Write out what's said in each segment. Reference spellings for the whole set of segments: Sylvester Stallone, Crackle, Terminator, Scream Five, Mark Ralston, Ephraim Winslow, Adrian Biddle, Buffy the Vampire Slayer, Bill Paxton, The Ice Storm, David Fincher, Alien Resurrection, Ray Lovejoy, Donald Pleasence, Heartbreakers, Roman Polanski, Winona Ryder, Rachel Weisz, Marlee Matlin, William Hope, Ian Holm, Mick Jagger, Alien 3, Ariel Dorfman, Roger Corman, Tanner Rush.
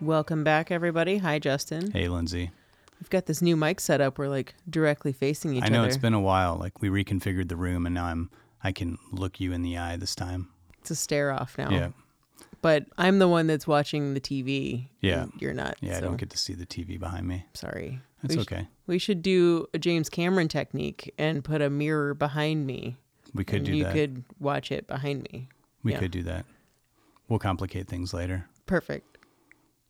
Welcome back, everybody. Hi, Justin. Hey, Lindsay. We've got this new mic set up. We're like directly facing each other. I know, it's been a while. Like we reconfigured the room and now I can look you in the eye this time. It's a stare off now. Yeah. But I'm the one that's watching the TV. Yeah. You're not. Yeah, so. I don't get to see the TV behind me. Sorry. That's okay. We should do a James Cameron technique and put a mirror behind me. We could do that. You could watch it behind me. We could do that. We'll complicate things later. Perfect.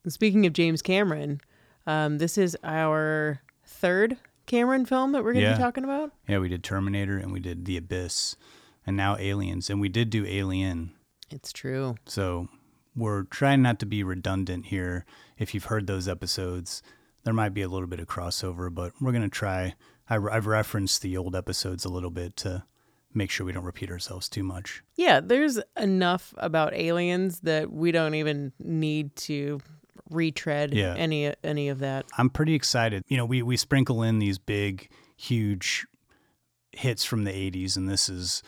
Speaking of James Cameron, this is our third Cameron film that we're going to be talking about. Yeah, we did Terminator and we did The Abyss and now Aliens. And we did do Alien. It's true. So we're trying not to be redundant here. If you've heard those episodes, there might be a little bit of crossover, but we're going to try. I've referenced the old episodes a little bit to make sure we don't repeat ourselves too much. Yeah, there's enough about Aliens that we don't even need to retread any of that. I'm pretty excited. You know, we sprinkle in these big, huge hits from the 80s, and this is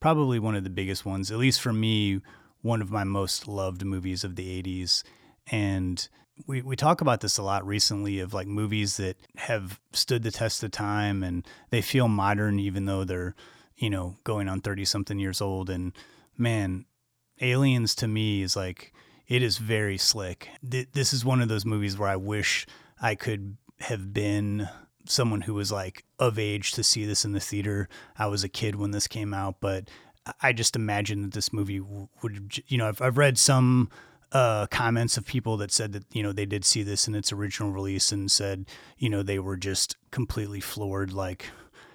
probably one of the biggest ones, at least for me, one of my most loved movies of the 80s. And we talk about this a lot recently of like movies that have stood the test of time and they feel modern even though they're, you know, going on 30-something years old. And man, Aliens to me is like, it is very slick. This is one of those movies where I wish I could have been someone who was like of age to see this in the theater. I was a kid when this came out, but I just imagine that this movie would, you know, I've read some comments of people that said that, you know, they did see this in its original release and said, you know, they were just completely floored, like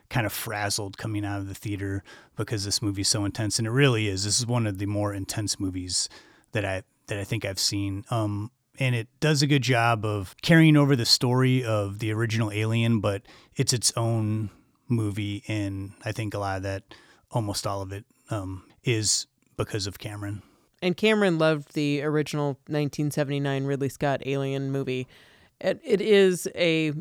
kind of frazzled coming out of the theater because this movie's so intense. And it really is. This is one of the more intense movies that I think I've seen. And it does a good job of carrying over the story of the original Alien, but it's its own movie. And I think a lot of that, almost all of it, is because of Cameron. And Cameron loved the original 1979 Ridley Scott Alien movie. It is a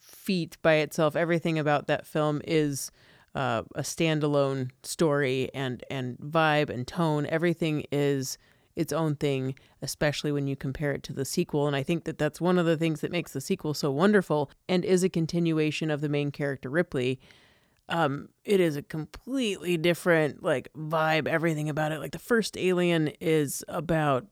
feat by itself. Everything about that film is a standalone story and vibe and tone. Everything is its own thing, especially when you compare it to the sequel. And I think that that's one of the things that makes the sequel so wonderful and is a continuation of the main character, Ripley. It is a completely different like vibe, everything about it. Like the first Alien is about,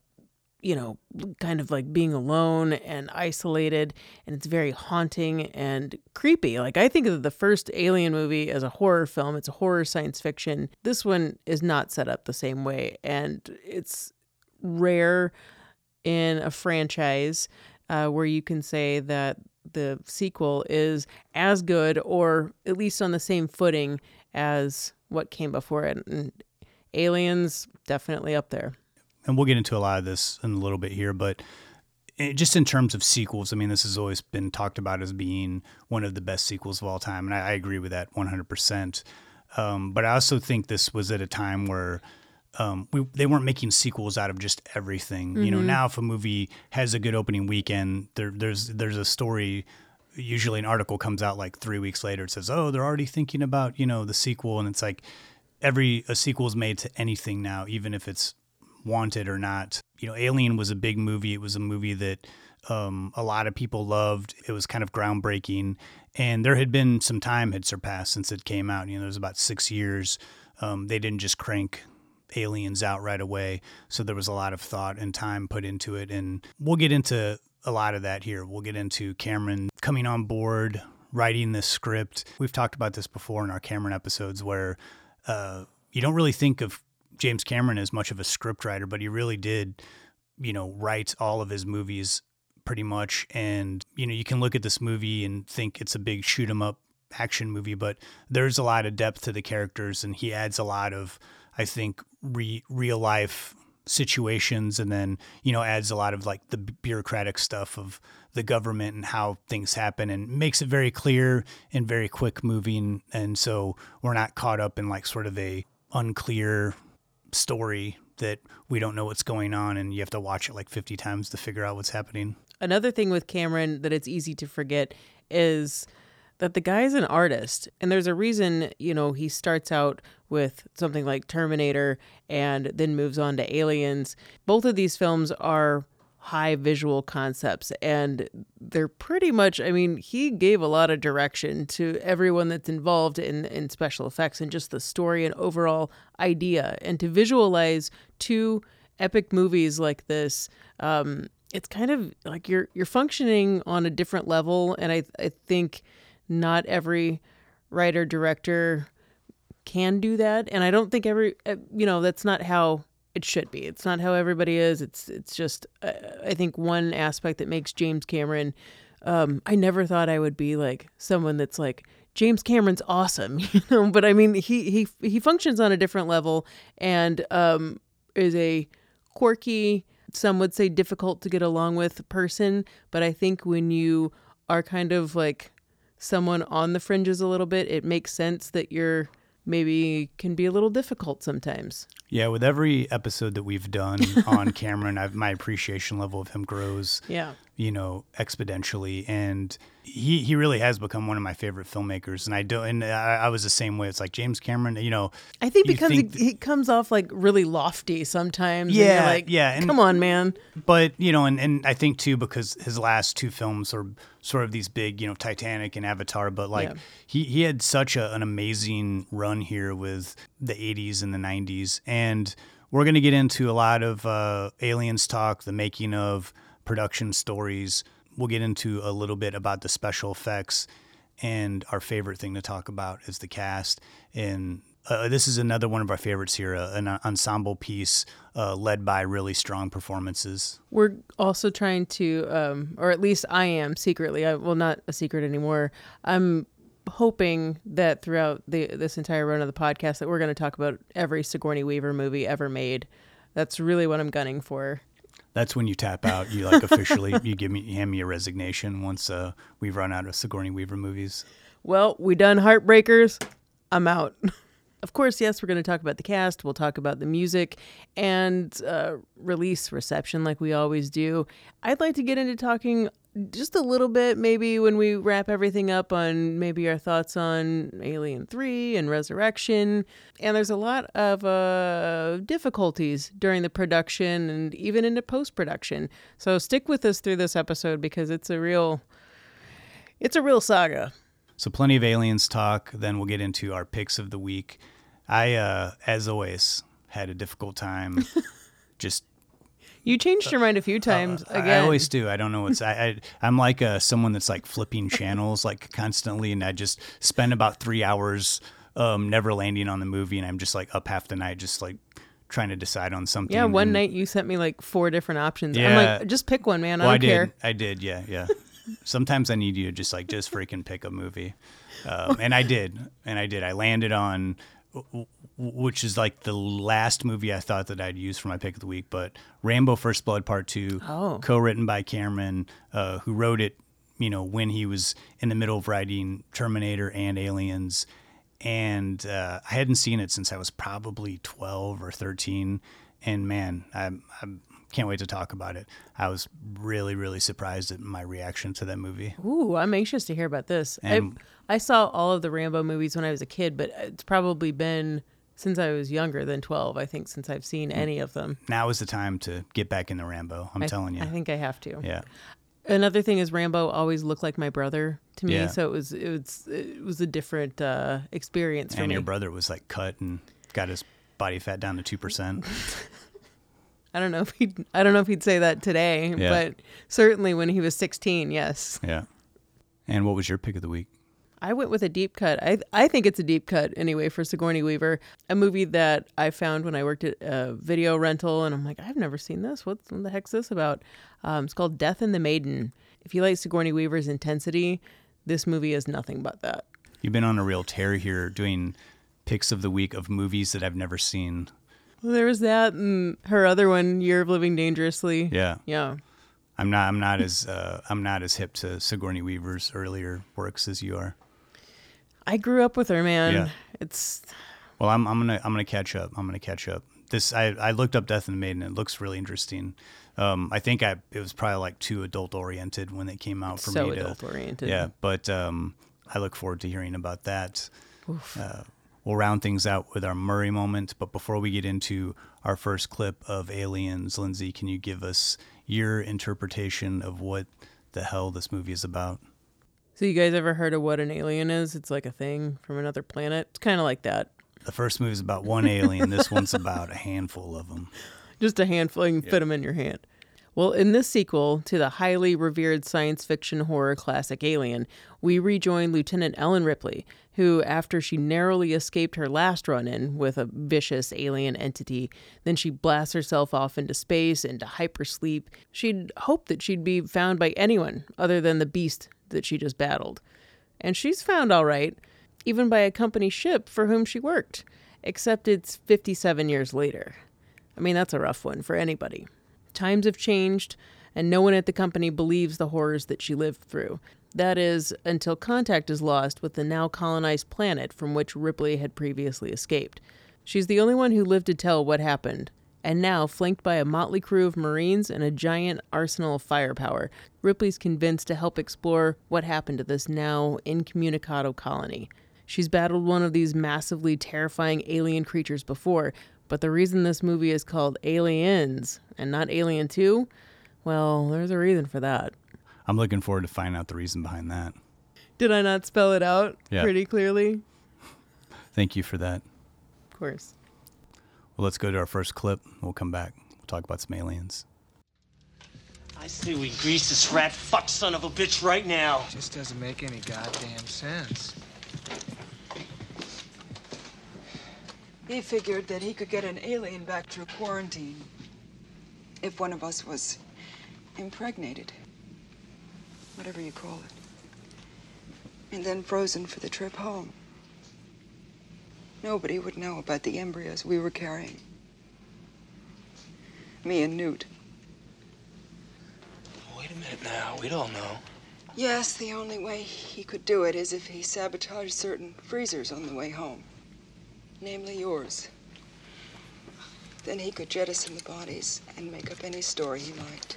you know, kind of like being alone and isolated, and it's very haunting and creepy. Like I think of the first Alien movie as a horror film. It's a horror science fiction. This one is not set up the same way, and it's rare in a franchise where you can say that the sequel is as good or at least on the same footing as what came before it. And Aliens definitely up there. And we'll get into a lot of this in a little bit here, but just in terms of sequels, I mean, this has always been talked about as being one of the best sequels of all time, and I agree with that 100%. But I also think this was at a time where they weren't making sequels out of just everything. Mm-hmm. You know, now if a movie has a good opening weekend, there's a story. Usually an article comes out like 3 weeks later. It says, oh, they're already thinking about, you know, the sequel. And it's like a sequel is made to anything now, even if it's wanted or not. You know, Alien was a big movie. It was a movie that a lot of people loved. It was kind of groundbreaking. And there had been some time had surpassed since it came out. You know, there was about 6 years. They didn't just crank Aliens out right away. So there was a lot of thought and time put into it. And we'll get into a lot of that here. We'll get into Cameron coming on board, writing this script. We've talked about this before in our Cameron episodes where you don't really think of James Cameron is much of a scriptwriter, but he really did, you know, write all of his movies pretty much. And, you know, you can look at this movie and think it's a big shoot 'em up action movie, but there's a lot of depth to the characters and he adds a lot of, I think, real life situations, and then, you know, adds a lot of like the bureaucratic stuff of the government and how things happen, and makes it very clear and very quick moving. And so we're not caught up in like sort of a unclear story that we don't know what's going on and you have to watch it like 50 times to figure out what's happening. Another thing with Cameron that it's easy to forget is that the guy's an artist, and there's a reason, you know, he starts out with something like Terminator and then moves on to Aliens. Both of these films are high visual concepts, and they're pretty much, I mean, he gave a lot of direction to everyone that's involved in special effects and just the story and overall idea. And to visualize two epic movies like this, it's kind of like you're functioning on a different level. And I think not every writer director can do that, and I don't think every, you know, that's not how it should be. It's not how everybody is. It's just, I think one aspect that makes James Cameron, I never thought I would be like someone that's like, James Cameron's awesome, you know, but I mean, he functions on a different level, and is a quirky, some would say difficult to get along with person. But I think when you are kind of like someone on the fringes a little bit, it makes sense that you're maybe can be a little difficult sometimes. Yeah, with every episode that we've done on Cameron, my appreciation level of him grows, yeah, you know, exponentially. And he really has become one of my favorite filmmakers. And I was the same way. It's like James Cameron, you know. I think he comes off like really lofty sometimes. Yeah, and you're like, yeah. And, come on, man. But, you know, and I think too, because his last two films are sort of these big, you know, Titanic and Avatar, but like he had such an amazing run here with the 80s and the 90s. And we're going to get into a lot of Aliens talk, the making of, production stories. We'll get into a little bit about the special effects, and our favorite thing to talk about is the cast. And this is another one of our favorites here, an ensemble piece led by really strong performances. We're also trying to, or at least I am secretly, well, not a secret anymore. I'm hoping that throughout this entire run of the podcast that we're going to talk about every Sigourney Weaver movie ever made. That's really what I'm gunning for. That's when you tap out. You like officially, you hand me a resignation once we've run out of Sigourney Weaver movies. Well, we done Heartbreakers. I'm out. Of course, yes, we're going to talk about the cast. We'll talk about the music and release reception like we always do. I'd like to get into talking just a little bit, maybe when we wrap everything up, on maybe our thoughts on Alien 3 and Resurrection. And there's a lot of difficulties during the production and even into post-production. So stick with us through this episode, because it's a real saga. So plenty of Aliens talk. Then we'll get into our picks of the week. I, as always, had a difficult time just... You changed your mind a few times again. I always do. I don't know what's... I'm like someone that's like flipping channels like constantly, and I just spend about 3 hours never landing on the movie, and I'm just like up half the night just like trying to decide on something. Yeah, one night you sent me like 4 different options. Yeah. I'm like, just pick one, man. I don't care. I did, yeah. Sometimes I need you to just freaking pick a movie. And I did. I landed on... which is like the last movie I thought that I'd use for my pick of the week, but Rambo First Blood Part 2, co-written by Cameron, who wrote it, you know, when he was in the middle of writing Terminator and Aliens. And I hadn't seen it since I was probably 12 or 13. And man, I can't wait to talk about it. I was really, really surprised at my reaction to that movie. Ooh, I'm anxious to hear about this. I saw all of the Rambo movies when I was a kid, but it's probably been since I was younger than 12, I think, since I've seen any of them. Now is the time to get back into Rambo. I'm telling you. I think I have to. Yeah. Another thing is Rambo always looked like my brother to me, so it was a different experience for me. And your brother was like cut and got his body fat down to 2%. I don't know if he'd say that today, but certainly when he was 16, yes. Yeah. And what was your pick of the week? I went with a deep cut. I think it's a deep cut anyway for Sigourney Weaver, a movie that I found when I worked at a video rental, and I'm like, I've never seen this. What the heck's this about? It's called Death and the Maiden. If you like Sigourney Weaver's intensity, this movie is nothing but that. You've been on a real tear here doing picks of the week of movies that I've never seen. Well, there was that and her other one, Year of Living Dangerously. Yeah. Yeah. I'm not as hip to Sigourney Weaver's earlier works as you are. I grew up with her, man. Yeah. It's well, I'm gonna catch up. This I looked up Death and the Maiden. It looks really interesting. I think it was probably like too adult oriented when it came out for me. Adult oriented. Yeah, but I look forward to hearing about that. Oof. We'll round things out with our Murray moment, but before we get into our first clip of Aliens, Lindsay, can you give us your interpretation of what the hell this movie is about? So you guys ever heard of what an alien is? It's like a thing from another planet. It's kind of like that. The first movie is about one alien. This one's about a handful of them. Just a handful. You can fit them in your hand. Well, in this sequel to the highly revered science fiction horror classic Alien, we rejoin Lieutenant Ellen Ripley, who, after she narrowly escaped her last run-in with a vicious alien entity, then she blasts herself off into space, into hypersleep. She'd hoped that she'd be found by anyone other than the beast that she just battled. And she's found all right, even by a company ship for whom she worked, except it's 57 years later. I mean, that's a rough one for anybody. Times have changed, and no one at the company believes the horrors that she lived through. That is, until contact is lost with the now colonized planet from which Ripley had previously escaped. She's the only one who lived to tell what happened, and now, flanked by a motley crew of Marines and a giant arsenal of firepower, Ripley's convinced to help explore what happened to this now incommunicado colony. She's battled one of these massively terrifying alien creatures before, but the reason this movie is called Aliens and not Alien 2, well, there's a reason for that. I'm looking forward to finding out the reason behind that. Did I not spell it out pretty clearly? Thank you for that. Of course. Well, let's go to our first clip. We'll come back. We'll talk about some aliens. I say we grease this rat fuck son of a bitch right now. Just doesn't make any goddamn sense. He figured that he could get an alien back through quarantine if one of us was impregnated, whatever you call it, and then frozen for the trip home. Nobody would know about the embryos we were carrying. Me and Newt. Wait a minute now, we'd all know. Yes, the only way he could do it is if he sabotaged certain freezers on the way home. Namely yours. Then he could jettison the bodies and make up any story he might.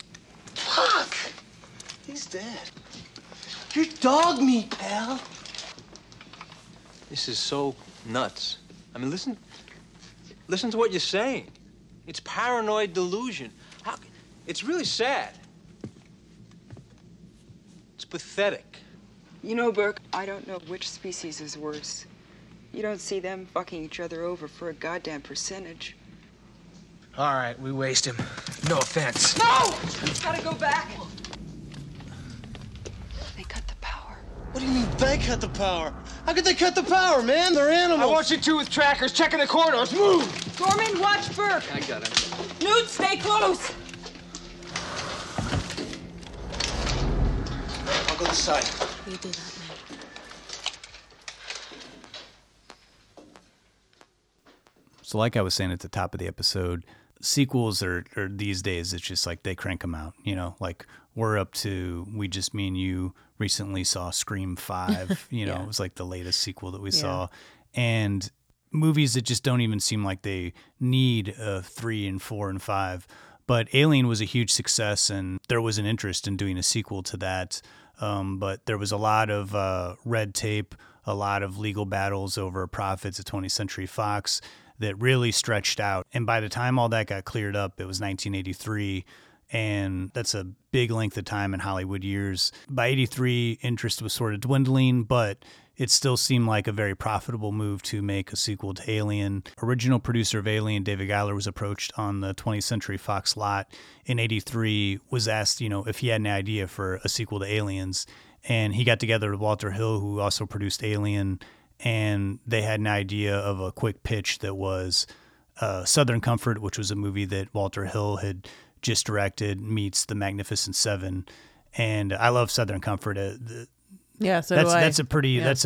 Fuck! He's dead. You dog meat, pal. This is so nuts. I mean, listen to what you're saying. It's paranoid delusion. It's really sad. It's pathetic. You know, Burke, I don't know which species is worse. You don't see them fucking each other over for a goddamn percentage. All right, we waste him. No offense. No! He's gotta go back. They cut the power. What do you mean they cut the power? How could they cut the power, man? They're animals. I watch it too with trackers checking the corridors. Move! Norman, watch Burke. I got him. Newt, stay close. I'll go this side. You do that. So like I was saying at the top of the episode, sequels are these days, it's just like they crank them out, you know, like we're up to, me and you recently saw Scream 5, you know, it was like the latest sequel that we saw. And movies that just don't even seem like they need a 3 and 4 and 5. But Alien was a huge success and there was an interest in doing a sequel to that. But there was a lot of red tape, a lot of legal battles over profits at 20th Century Fox that really stretched out. And by the time all that got cleared up, it was 1983, and that's a big length of time in Hollywood years. By 83, interest was sort of dwindling, but it still seemed like a very profitable move to make a sequel to Alien. Original producer of Alien, David Giler, was approached on the 20th Century Fox lot in 83, was asked, you know, if he had an idea for a sequel to Aliens. And he got together with Walter Hill, who also produced Alien, and they had an idea of a quick pitch that was Southern Comfort, which was a movie that Walter Hill had just directed, meets The Magnificent Seven. And I love Southern Comfort. That's a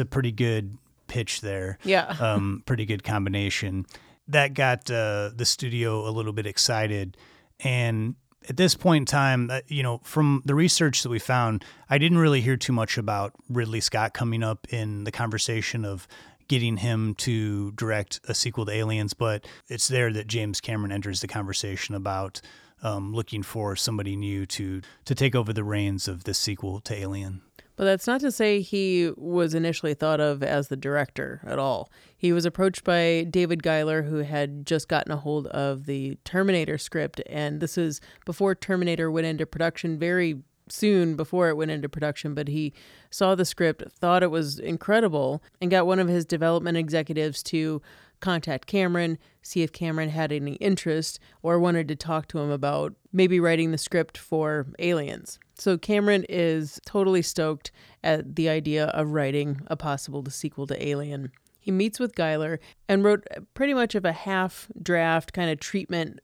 pretty good pitch there. Yeah. Pretty good combination. that got the studio a little bit excited. And at this point in time, you know, from the research that we found, I didn't really hear too much about Ridley Scott coming up in the conversation of getting him to direct a sequel to Aliens, but it's there that James Cameron enters the conversation about looking for somebody new to take over the reins of this sequel to Alien. But that's not to say he was initially thought of as the director at all. He was approached by David Giler, who had just gotten a hold of the Terminator script. And this is before Terminator went into production, very soon before it went into production. But he saw the script, thought it was incredible, and got one of his development executives to contact Cameron, see if Cameron had any interest or wanted to talk to him about maybe writing the script for Aliens. So Cameron is totally stoked at the idea of writing a possible sequel to Alien. He meets with Giler and wrote pretty much of a half draft kind of treatment,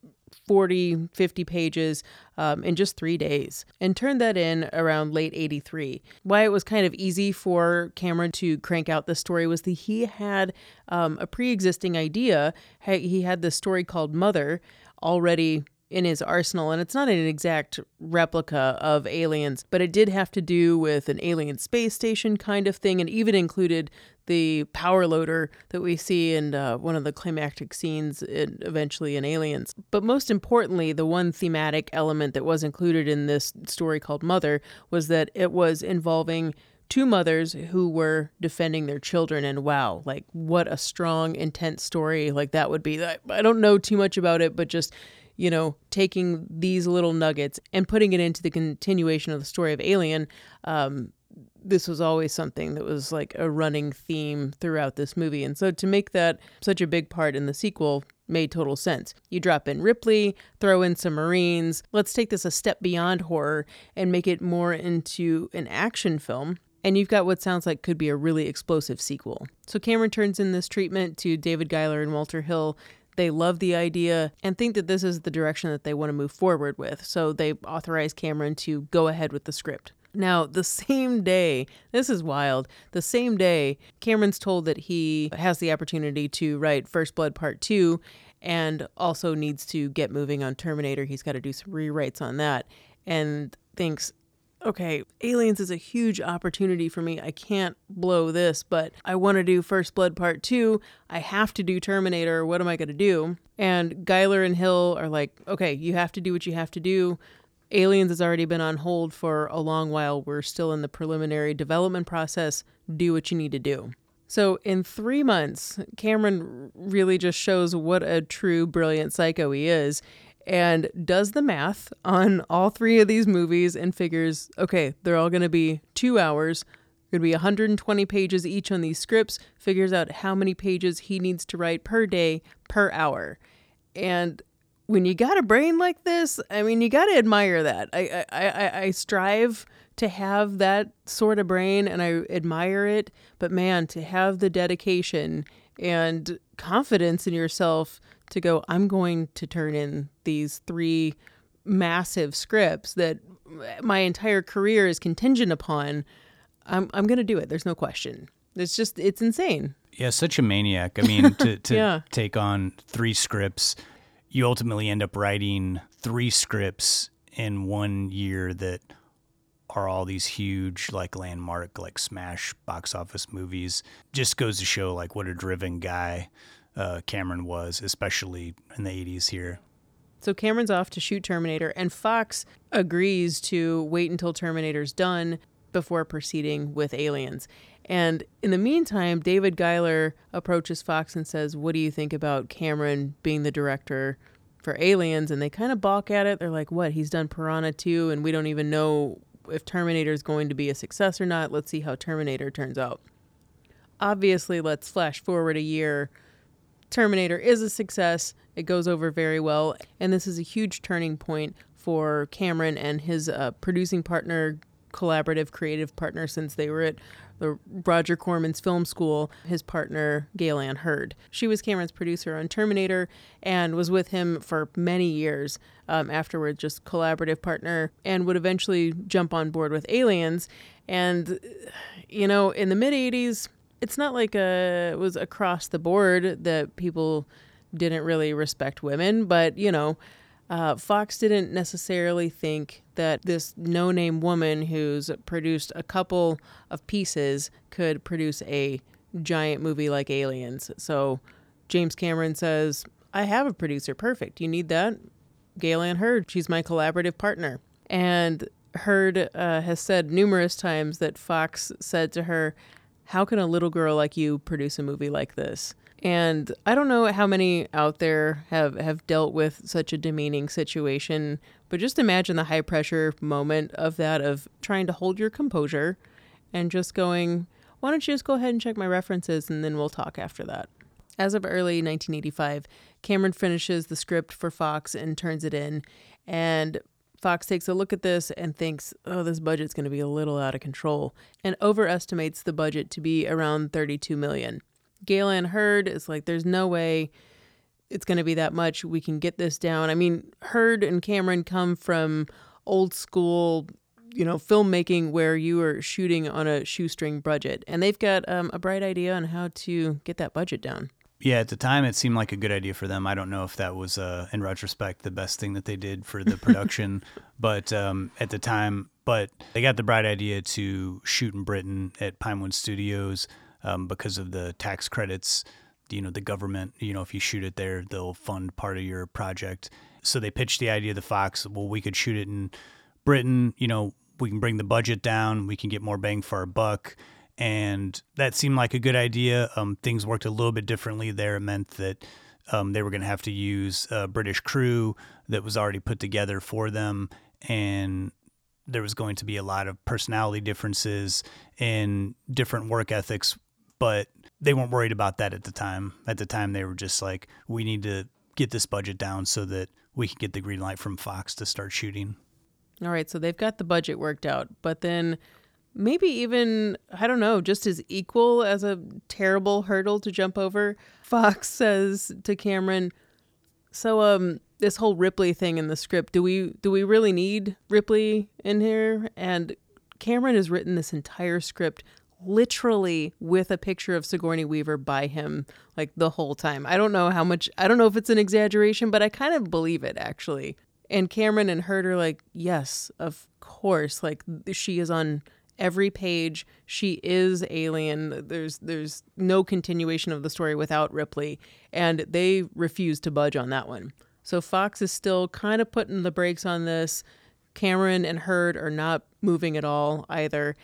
40, 50 pages in just 3 days, and turned that in around late 83. Why it was kind of easy for Cameron to crank out this story was that he had a pre-existing idea. He had this story called Mother already in his arsenal, and it's not an exact replica of Aliens, but it did have to do with an alien space station kind of thing, and even included the power loader that we see in one of the climactic scenes eventually in Aliens. But most importantly, the one thematic element that was included in this story called Mother was that it was involving two mothers who were defending their children. And wow, like what a strong, intense story like that would be. I don't know too much about it, but just, you know, taking these little nuggets and putting it into the continuation of the story of Alien, this was always something that was like a running theme throughout this movie. And so to make that such a big part in the sequel made total sense. You drop in Ripley, throw in some Marines. Let's take this a step beyond horror and make it more into an action film. And you've got what sounds like could be a really explosive sequel. So Cameron turns in this treatment to David Giler and Walter Hill. They love the idea and think that this is the direction that they want to move forward with. So they authorize Cameron to go ahead with the script. Now, the same day, this is wild, the same day, Cameron's told that he has the opportunity to write First Blood Part 2 and also needs to get moving on Terminator. He's got to do some rewrites on that, and thinks, okay, Aliens is a huge opportunity for me. I can't blow this, but I want to do First Blood Part 2. I have to do Terminator. What am I going to do? And Giler and Hill are like, okay, you have to do what you have to do. Aliens has already been on hold for a long while. We're still in the preliminary development process. Do what you need to do. So in 3 months, Cameron really just shows what a true brilliant psycho he is, and does the math on all three of these movies and figures, okay, they're all going to be 2 hours. Going to be 120 pages each on these scripts. Figures out how many pages he needs to write per day, per hour. And when you got a brain like this, I mean, you got to admire that. I strive to have that sort of brain, and I admire it. But man, to have the dedication and confidence in yourself to go, I'm going to turn in these three massive scripts that my entire career is contingent upon. I'm going to do it. There's no question. It's just, it's insane. Yeah, such a maniac. I mean, to yeah. Take on three scripts. You ultimately end up writing three scripts in 1 year that are all these huge, like, landmark, like, smash box office movies. Just goes to show, like, what a driven guy Cameron was, especially in the 80s here. So Cameron's off to shoot Terminator, and Fox agrees to wait until Terminator's done before proceeding with Aliens. And in the meantime, David Giler approaches Fox and says, what do you think about Cameron being the director for Aliens? And they kind of balk at it. They're like, what? He's done Piranha 2, and we don't even know if Terminator is going to be a success or not. Let's see how Terminator turns out. Obviously, let's flash forward a year. Terminator is a success. It goes over very well. And this is a huge turning point for Cameron and his producing partner, collaborative creative partner since they were at the Roger Corman's film school, his partner Gale Anne Hurd. She was Cameron's producer on Terminator and was with him for many years afterward, just collaborative partner, and would eventually jump on board with Aliens. And, you know, in the mid 80s, it's not like it was across the board that people didn't really respect women, but, you know, Fox didn't necessarily think that this no-name woman who's produced a couple of pieces could produce a giant movie like Aliens. So James Cameron says, I have a producer. Perfect. You need that? Gale Anne Hurd. She's my collaborative partner. And Hurd has said numerous times that Fox said to her, how can a little girl like you produce a movie like this? And I don't know how many out there have dealt with such a demeaning situation, but just imagine the high pressure moment of that, of trying to hold your composure and just going, why don't you just go ahead and check my references and then we'll talk after that. As of early 1985, Cameron finishes the script for Fox and turns it in, and Fox takes a look at this and thinks, oh, this budget's going to be a little out of control, and overestimates the budget to be around $32 million. Gale Anne Hurd is like, there's no way it's going to be that much. We can get this down. I mean, Hurd and Cameron come from old school, you know, filmmaking where you are shooting on a shoestring budget, and they've got a bright idea on how to get that budget down. Yeah, at the time, it seemed like a good idea for them. I don't know if that was, in retrospect, the best thing that they did for the production, but at the time, but they got the bright idea to shoot in Britain at Pinewood Studios because of the tax credits. You know, the government, you know, if you shoot it there, they'll fund part of your project. So they pitched the idea to Fox, well, we could shoot it in Britain, you know, we can bring the budget down, we can get more bang for our buck. And that seemed like a good idea. Things worked a little bit differently there. It meant that they were going to have to use a British crew that was already put together for them. And there was going to be a lot of personality differences and different work ethics. But they weren't worried about that at the time. At the time, they were just like, we need to get this budget down so that we can get the green light from Fox to start shooting. All right. So they've got the budget worked out. But then... maybe even, I don't know, just as equal as a terrible hurdle to jump over, Fox says to Cameron, so this whole Ripley thing in the script, do we really need Ripley in here? And Cameron has written this entire script literally with a picture of Sigourney Weaver by him, like the whole time. I don't know how much, I don't know if it's an exaggeration, but I kind of believe it, actually. And Cameron and Hurd are like, yes, of course, like she is on every page. She is Alien. There's no continuation of the story without Ripley, and they refuse to budge on that one. So Fox is still kind of putting the brakes on this. Cameron and Hurd are not moving at all either.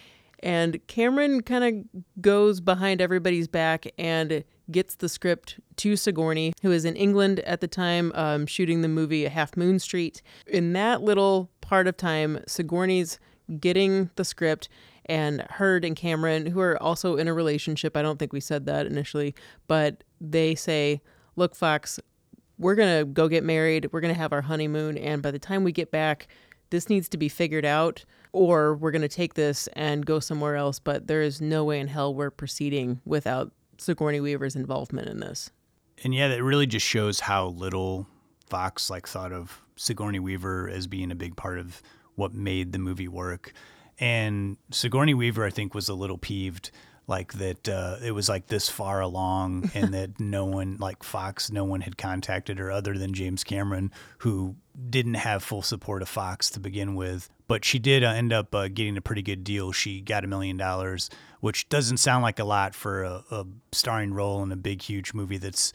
And Cameron kind of goes behind everybody's back and gets the script to Sigourney, who is in England at the time, shooting the movie Half Moon Street. In that little part of time, Sigourney's getting the script, and Hurd and Cameron, who are also in a relationship, I don't think we said that initially, but they say, look, Fox, we're going to go get married. We're going to have our honeymoon. And by the time we get back, this needs to be figured out, or we're going to take this and go somewhere else. But there is no way in hell we're proceeding without Sigourney Weaver's involvement in this. And yeah, that really just shows how little Fox like thought of Sigourney Weaver as being a big part of what made the movie work. And Sigourney Weaver, I think, was a little peeved, like that it was like this far along and that no one, like Fox, no one had contacted her other than James Cameron, who didn't have full support of Fox to begin with. But she did end up getting a pretty good deal. She got $1 million, which doesn't sound like a lot for a starring role in a big, huge movie that's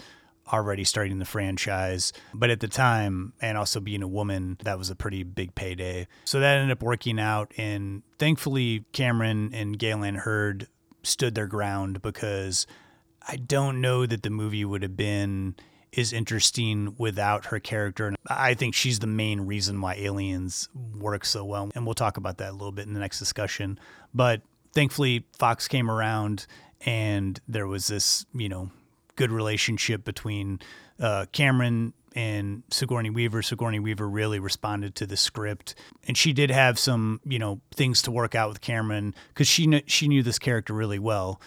already starting the franchise. But at the time, and also being a woman, that was a pretty big payday. So that ended up working out. And thankfully, Cameron and Gale Anne Hurd stood their ground, because I don't know that the movie would have been as interesting without her character. And I think she's the main reason why Aliens works so well. And we'll talk about that a little bit in the next discussion. But thankfully, Fox came around, and there was this, you know, good relationship between Cameron and Sigourney Weaver. Sigourney Weaver really responded to the script, and she did have some, you know, things to work out with Cameron, because she knew this character really well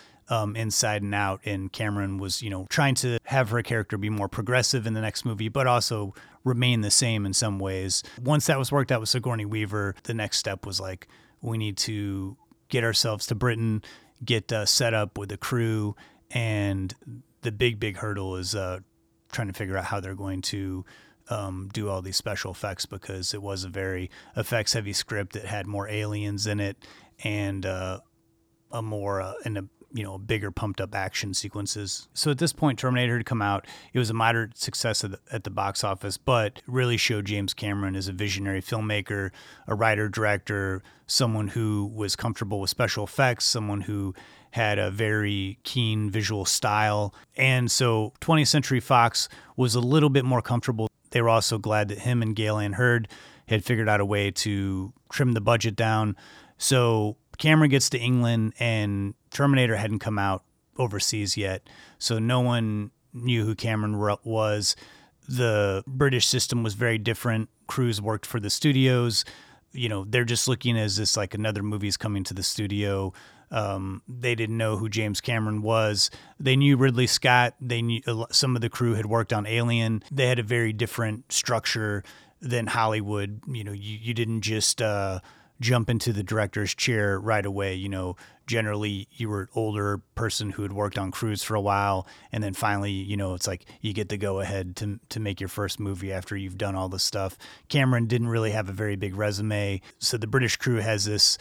inside and out. And Cameron was, you know, trying to have her character be more progressive in the next movie, but also remain the same in some ways. Once that was worked out with Sigourney Weaver, the next step was like, we need to get ourselves to Britain, get set up with the crew, and the big hurdle is trying to figure out how they're going to do all these special effects, because it was a very effects-heavy script that had more aliens in it and a more and a bigger pumped-up action sequences. So at this point, Terminator had come out. It was a moderate success at the box office, but really showed James Cameron as a visionary filmmaker, a writer-director, someone who was comfortable with special effects, someone who had a very keen visual style. And so 20th Century Fox was a little bit more comfortable. They were also glad that him and Gale Anne Hurd had figured out a way to trim the budget down. So Cameron gets to England, and Terminator hadn't come out overseas yet, so no one knew who Cameron was. The British system was very different. Crews worked for the studios. You know, they're just looking as this, like, another movie's coming to the studio. They didn't know who James Cameron was. They knew Ridley Scott. They knew some of the crew had worked on Alien. They had a very different structure than Hollywood. You know, you didn't just jump into the director's chair right away. You know, generally you were an older person who had worked on crews for a while, and then finally, you know, it's like you get the go-ahead to make your first movie after you've done all this stuff. Cameron didn't really have a very big resume, so the British crew has this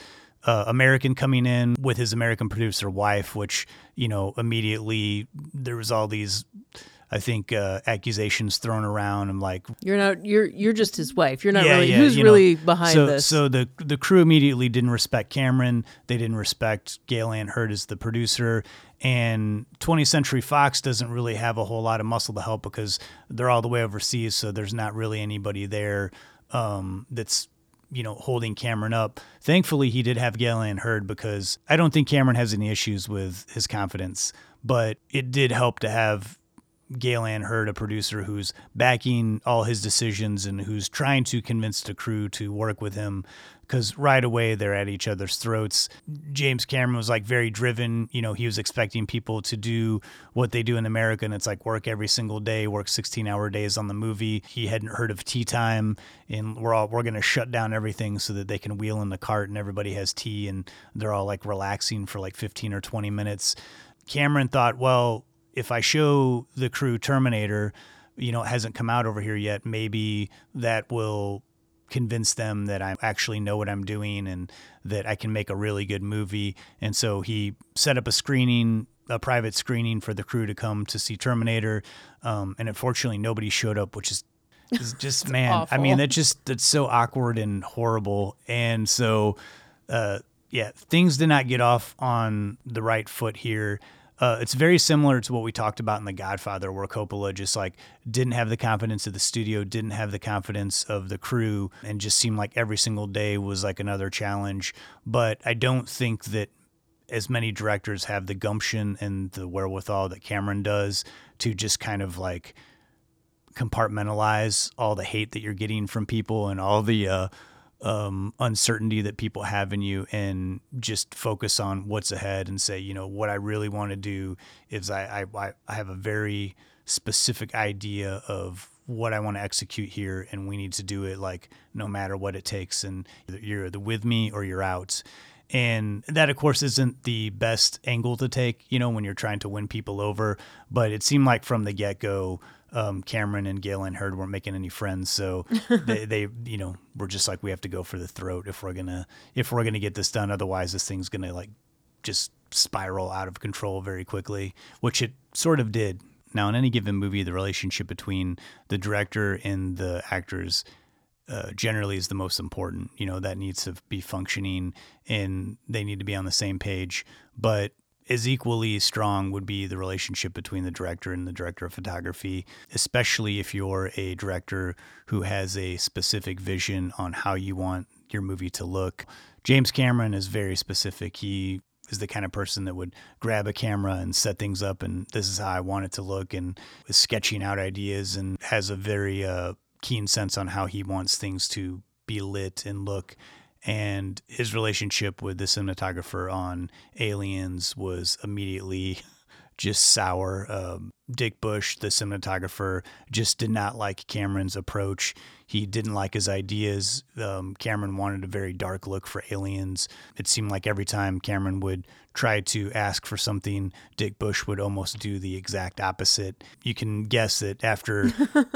American coming in with his American producer wife, which, you know, immediately there was all these, I think, accusations thrown around. I'm like, you're just his wife. You're not really behind this. So the crew immediately didn't respect Cameron. They didn't respect Gale Anne Hurd as the producer, and 20th Century Fox doesn't really have a whole lot of muscle to help because they're all the way overseas. So there's not really anybody there that's, you know, holding Cameron up. Thankfully, he did have Gale Anne Hurd, because I don't think Cameron has any issues with his confidence, but it did help to have Gale Anne Hurd, a producer who's backing all his decisions and who's trying to convince the crew to work with him, because right away they're at each other's throats. James Cameron was, like, very driven. You know, he was expecting people to do what they do in America, and it's like work every single day, work 16-hour days on the movie. He hadn't heard of tea time, and we're going to shut down everything so that they can wheel in the cart and everybody has tea, and they're all, like, relaxing for like 15 or 20 minutes. Cameron thought, well, if I show the crew Terminator, you know, it hasn't come out over here yet, maybe that will convince them that I actually know what I'm doing and that I can make a really good movie. And so he set up a private screening for the crew to come to see Terminator. And unfortunately, nobody showed up, which is just, man, awful. I mean, that's so awkward and horrible. And so, things did not get off on the right foot here. It's very similar to what we talked about in The Godfather, where Coppola just, like, didn't have the confidence of the studio, didn't have the confidence of the crew, and just seemed like every single day was, like, another challenge. But I don't think that as many directors have the gumption and the wherewithal that Cameron does to just kind of, like, compartmentalize all the hate that you're getting from people and all the uncertainty that people have in you, and just focus on what's ahead and say, you know, what I really want to do is I have a very specific idea of what I want to execute here, and we need to do it, like, no matter what it takes, and you're either with me or you're out. And that, of course, isn't the best angle to take, you know, when you're trying to win people over, but it seemed like from the get-go, Cameron and Gale Anne Hurd weren't making any friends, so they you know, were just like, we have to go for the throat if we're gonna get this done. Otherwise, this thing's gonna, like, just spiral out of control very quickly, which it sort of did. Now, in any given movie, the relationship between the director and the actors generally is the most important. You know, that needs to be functioning, and they need to be on the same page. But as equally strong would be the relationship between the director and the director of photography, especially if you're a director who has a specific vision on how you want your movie to look. James Cameron is very specific. He is the kind of person that would grab a camera and set things up, and this is how I want it to look, and is sketching out ideas, and has a very keen sense on how he wants things to be lit and look. And his relationship with the cinematographer on Aliens was immediately just sour. Dick Bush, the cinematographer, just did not like Cameron's approach. He didn't like his ideas. Cameron wanted a very dark look for Aliens. It seemed like every time Cameron would try to ask for something, Dick Bush would almost do the exact opposite. You can guess that after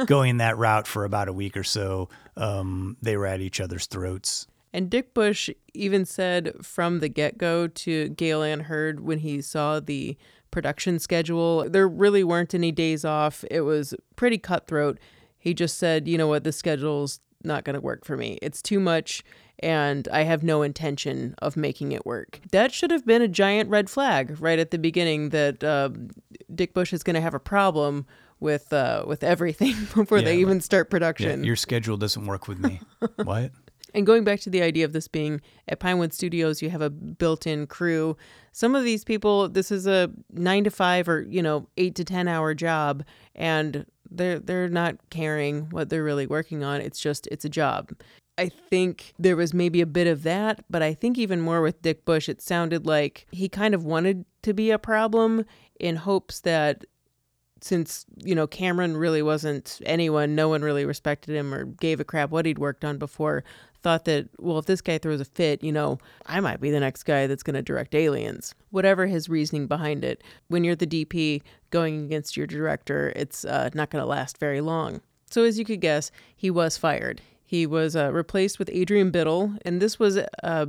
going that route for about a week or so, they were at each other's throats. And Dick Bush even said from the get-go to Gale Anne Hurd when he saw the production schedule, there really weren't any days off. It was pretty cutthroat. He just said, you know what, the schedule's not going to work for me. It's too much, and I have no intention of making it work. That should have been a giant red flag right at the beginning that Dick Bush is going to have a problem with everything before they even start production. Yeah, your schedule doesn't work with me. What? And going back to the idea of this being at Pinewood Studios, you have a built-in crew. Some of these people, this is a 9 to 5 or, 8 to 10 hour job, and they're not caring what they're really working on. It's just, it's a job. I think there was maybe a bit of that, but I think even more with Dick Bush, it sounded like he kind of wanted to be a problem in hopes that since, Cameron really wasn't anyone, no one really respected him or gave a crap what he'd worked on before, thought that, well, if this guy throws a fit, I might be the next guy that's going to direct Aliens. Whatever his reasoning behind it, when you're the DP going against your director, it's not going to last very long. So as you could guess, he was fired. He was replaced with Adrian Biddle, and this was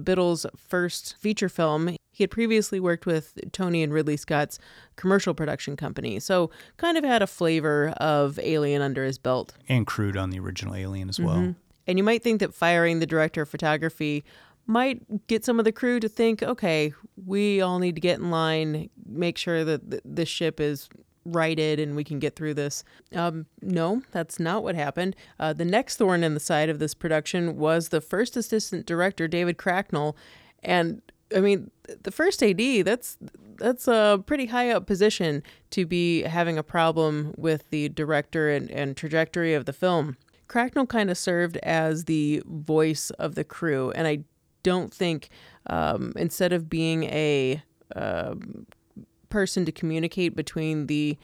Biddle's first feature film. He had previously worked with Tony and Ridley Scott's commercial production company, so kind of had a flavor of Alien under his belt. And crewed on the original Alien as well. Mm-hmm. And you might think that firing the director of photography might get some of the crew to think, okay, we all need to get in line, make sure that this ship is righted and we can get through this. No, that's not what happened. The next thorn in the side of this production was the first assistant director, David Cracknell. And I mean, the first AD, that's a pretty high up position to be having a problem with the director and trajectory of the film. Cracknell kind of served as the voice of the crew, and I don't think, instead of being a person to communicate between the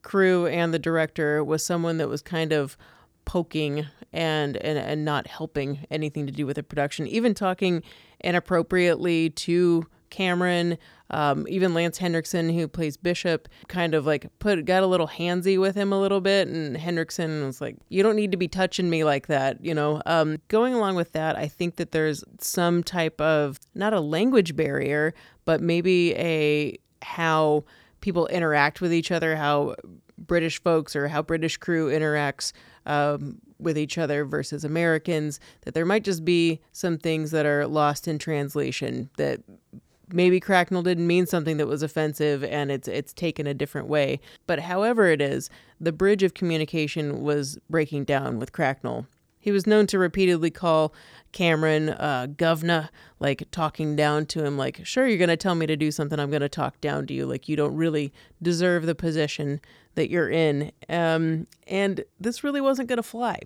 crew and the director, was someone that was kind of poking and not helping anything to do with the production, even talking inappropriately to Cameron. Even Lance Henriksen, who plays Bishop, kind of like got a little handsy with him a little bit, and Henriksen was like, you don't need to be touching me like that, Going along with that, I think that there's some type of, not a language barrier, but maybe how people interact with each other, how British folks or how British crew interacts with each other versus Americans, that there might just be some things that are lost in translation, that maybe Cracknell didn't mean something that was offensive and it's taken a different way. But however it is, the bridge of communication was breaking down with Cracknell. He was known to repeatedly call Cameron governor, like talking down to him, like, sure, you're going to tell me to do something, I'm going to talk down to you, like you don't really deserve the position that you're in. And this really wasn't going to fly.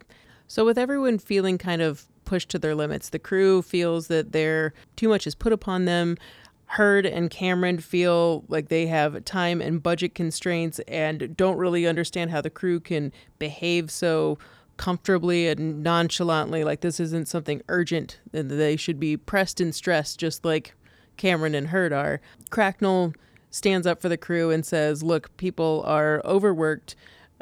So with everyone feeling kind of pushed to their limits, the crew feels that too much is put upon them. Hurd and Cameron feel like they have time and budget constraints and don't really understand how the crew can behave so comfortably and nonchalantly, like this isn't something urgent, and they should be pressed and stressed just like Cameron and Hurd are. Cracknell stands up for the crew and says, look, people are overworked.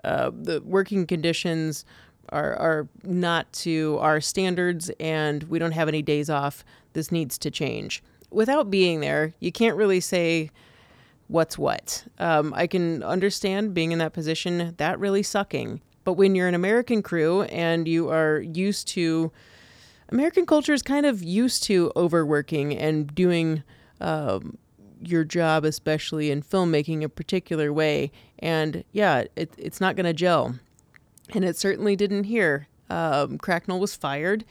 The working conditions are not to our standards, and we don't have any days off. This needs to change. Without being there, you can't really say what's what. I can understand being in that position, that really sucking. But when you're an American crew and you are used to, American culture is kind of used to overworking and doing your job, especially in filmmaking, a particular way. And yeah, it's not going to gel. And it certainly didn't here. Cracknell was fired.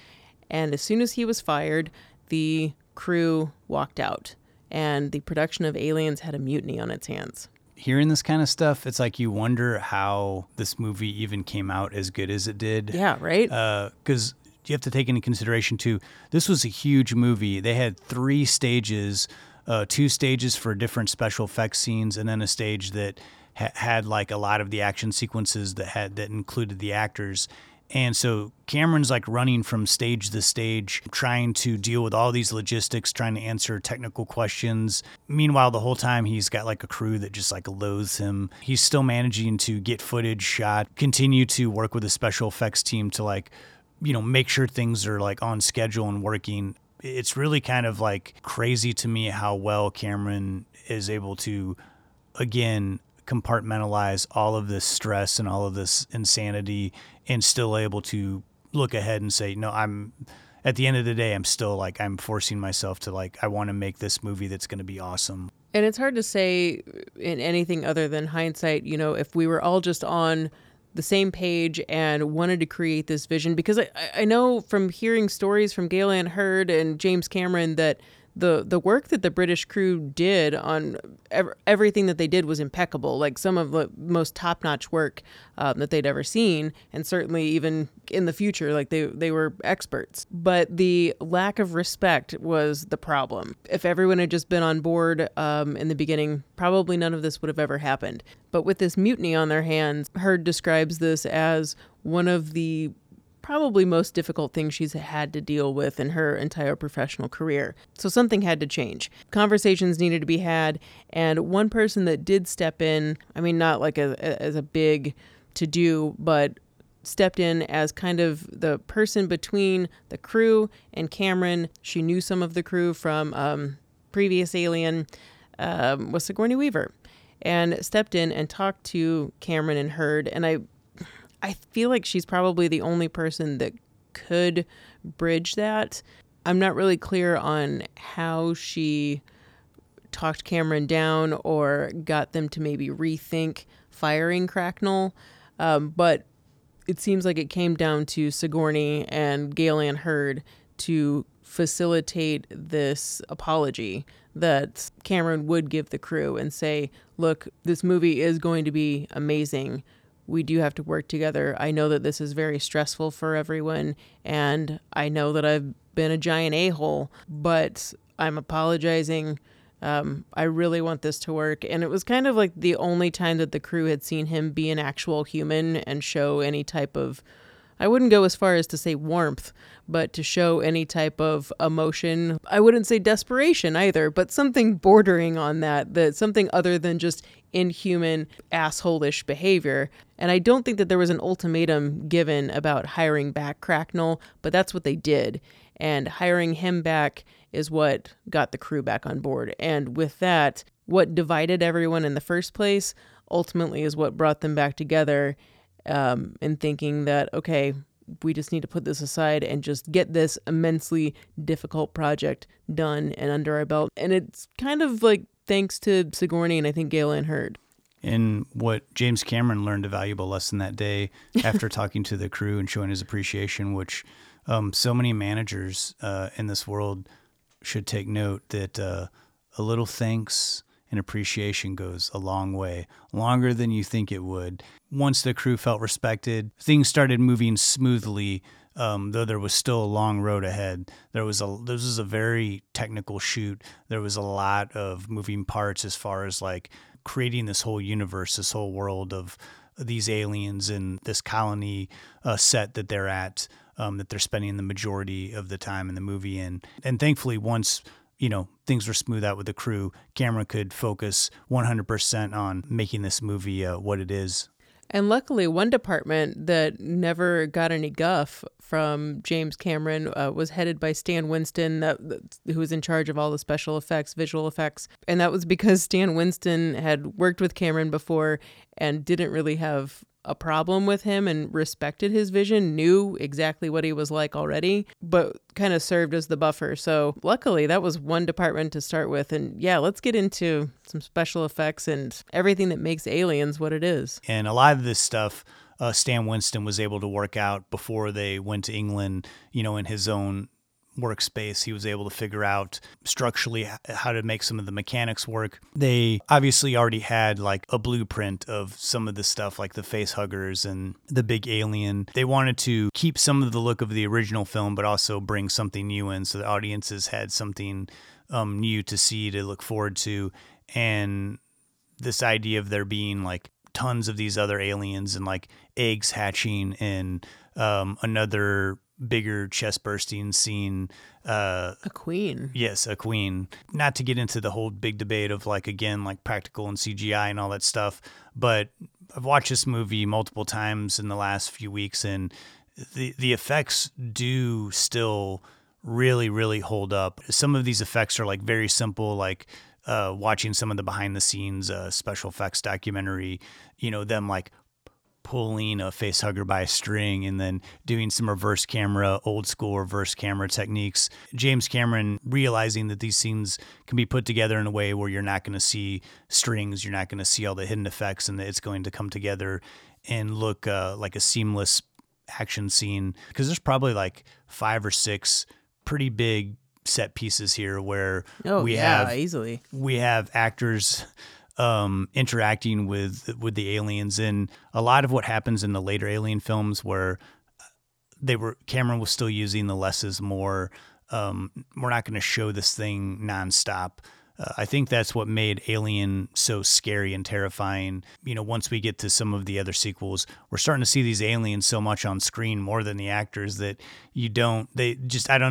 And as soon as he was fired, the crew walked out. And the production of Aliens had a mutiny on its hands. Hearing this kind of stuff, it's like you wonder how this movie even came out as good as it did. Yeah, right? Because you have to take into consideration, too, this was a huge movie. They had 3 stages two stages for different special effects scenes, and then a stage that had like a lot of the action sequences that included the actors. And so Cameron's like running from stage to stage, trying to deal with all these logistics, trying to answer technical questions. Meanwhile, the whole time he's got like a crew that just like loathes him. He's still managing to get footage shot, continue to work with the special effects team to like, you know, make sure things are like on schedule and working. It's really kind of like crazy to me how well Cameron is able to, again, compartmentalize all of this stress and all of this insanity and still able to look ahead and say, no, I'm at the end of the day, I'm still like, I'm forcing myself to like, I want to make this movie that's going to be awesome. And it's hard to say in anything other than hindsight, you know, if we were all just on the same page and wanted to create this vision, because I know from hearing stories from Gale Anne Hurd and James Cameron that the work that the British crew did on everything that they did was impeccable, like some of the most top-notch work that they'd ever seen, and certainly even in the future, like they were experts. But the lack of respect was the problem. If everyone had just been on board in the beginning, probably none of this would have ever happened. But with this mutiny on their hands, Hurd describes this as one of the probably most difficult thing she's had to deal with in her entire professional career. So something had to change. Conversations needed to be had, and one person that did step in, I mean, not like as a big to-do, but stepped in as kind of the person between the crew and Cameron. She knew some of the crew from previous Alien, was Sigourney Weaver, and stepped in and talked to Cameron and Hurd, and I feel like she's probably the only person that could bridge that. I'm not really clear on how she talked Cameron down or got them to maybe rethink firing Cracknell, but it seems like it came down to Sigourney and Gale Anne Hurd to facilitate this apology that Cameron would give the crew and say, look, this movie is going to be amazing. We do have to work together. I know that this is very stressful for everyone, and I know that I've been a giant a-hole, but I'm apologizing. I really want this to work. And it was kind of like the only time that the crew had seen him be an actual human and show any type of, I wouldn't go as far as to say warmth, but to show any type of emotion. I wouldn't say desperation either, but something bordering on that something other than just inhuman, asshole-ish behavior. And I don't think that there was an ultimatum given about hiring back Cracknell, but that's what they did. And hiring him back is what got the crew back on board. And with that, what divided everyone in the first place ultimately is what brought them back together, and thinking that, okay, we just need to put this aside and just get this immensely difficult project done and under our belt. And it's kind of like thanks to Sigourney and I think Gale Anne Hurd. And what James Cameron learned a valuable lesson that day after talking to the crew and showing his appreciation, which so many managers in this world should take note that a little thanks and appreciation goes a long way, longer than you think it would. Once the crew felt respected, things started moving smoothly. Though there was still a long road ahead. This was a very technical shoot. There was a lot of moving parts as far as like creating this whole universe, this whole world of these aliens and this colony set that they're at, that they're spending the majority of the time in the movie in. And thankfully, once things were smooth out with the crew, Cameron could focus 100% on making this movie what it is. And luckily, one department that never got any guff from James Cameron was headed by Stan Winston, who was in charge of all the special effects, visual effects. And that was because Stan Winston had worked with Cameron before and didn't really have a problem with him and respected his vision, knew exactly what he was like already, but kind of served as the buffer. So luckily, that was one department to start with. And yeah, let's get into some special effects and everything that makes Aliens what it is. And a lot of this stuff, Stan Winston was able to work out before they went to England, in his own workspace. He was able to figure out structurally how to make some of the mechanics work. They obviously already had like a blueprint of some of the stuff, like the face huggers and the big alien. They wanted to keep some of the look of the original film, but also bring something new in so the audiences had something new to see, to look forward to. And this idea of there being like tons of these other aliens and like eggs hatching and another bigger chest bursting scene. A queen. Yes, a queen. Not to get into the whole big debate of like, again, like practical and CGI and all that stuff, but I've watched this movie multiple times in the last few weeks, and the effects do still really, really hold up. Some of these effects are like very simple, like watching some of the behind the scenes special effects documentary, you know, them like pulling a face hugger by a string and then doing some reverse camera, old school reverse camera techniques. James Cameron realizing that these scenes can be put together in a way where you're not going to see strings, you're not going to see all the hidden effects, and that it's going to come together and look like a seamless action scene. Because there's probably like 5 or 6 pretty big set pieces here where we have actors interacting with the aliens. And a lot of what happens in the later Alien films, where Cameron was still using the less is more, we're not going to show this thing nonstop. I think that's what made Alien so scary and terrifying. You know, once we get to some of the other sequels, we're starting to see these aliens so much on screen more than the actors that I don't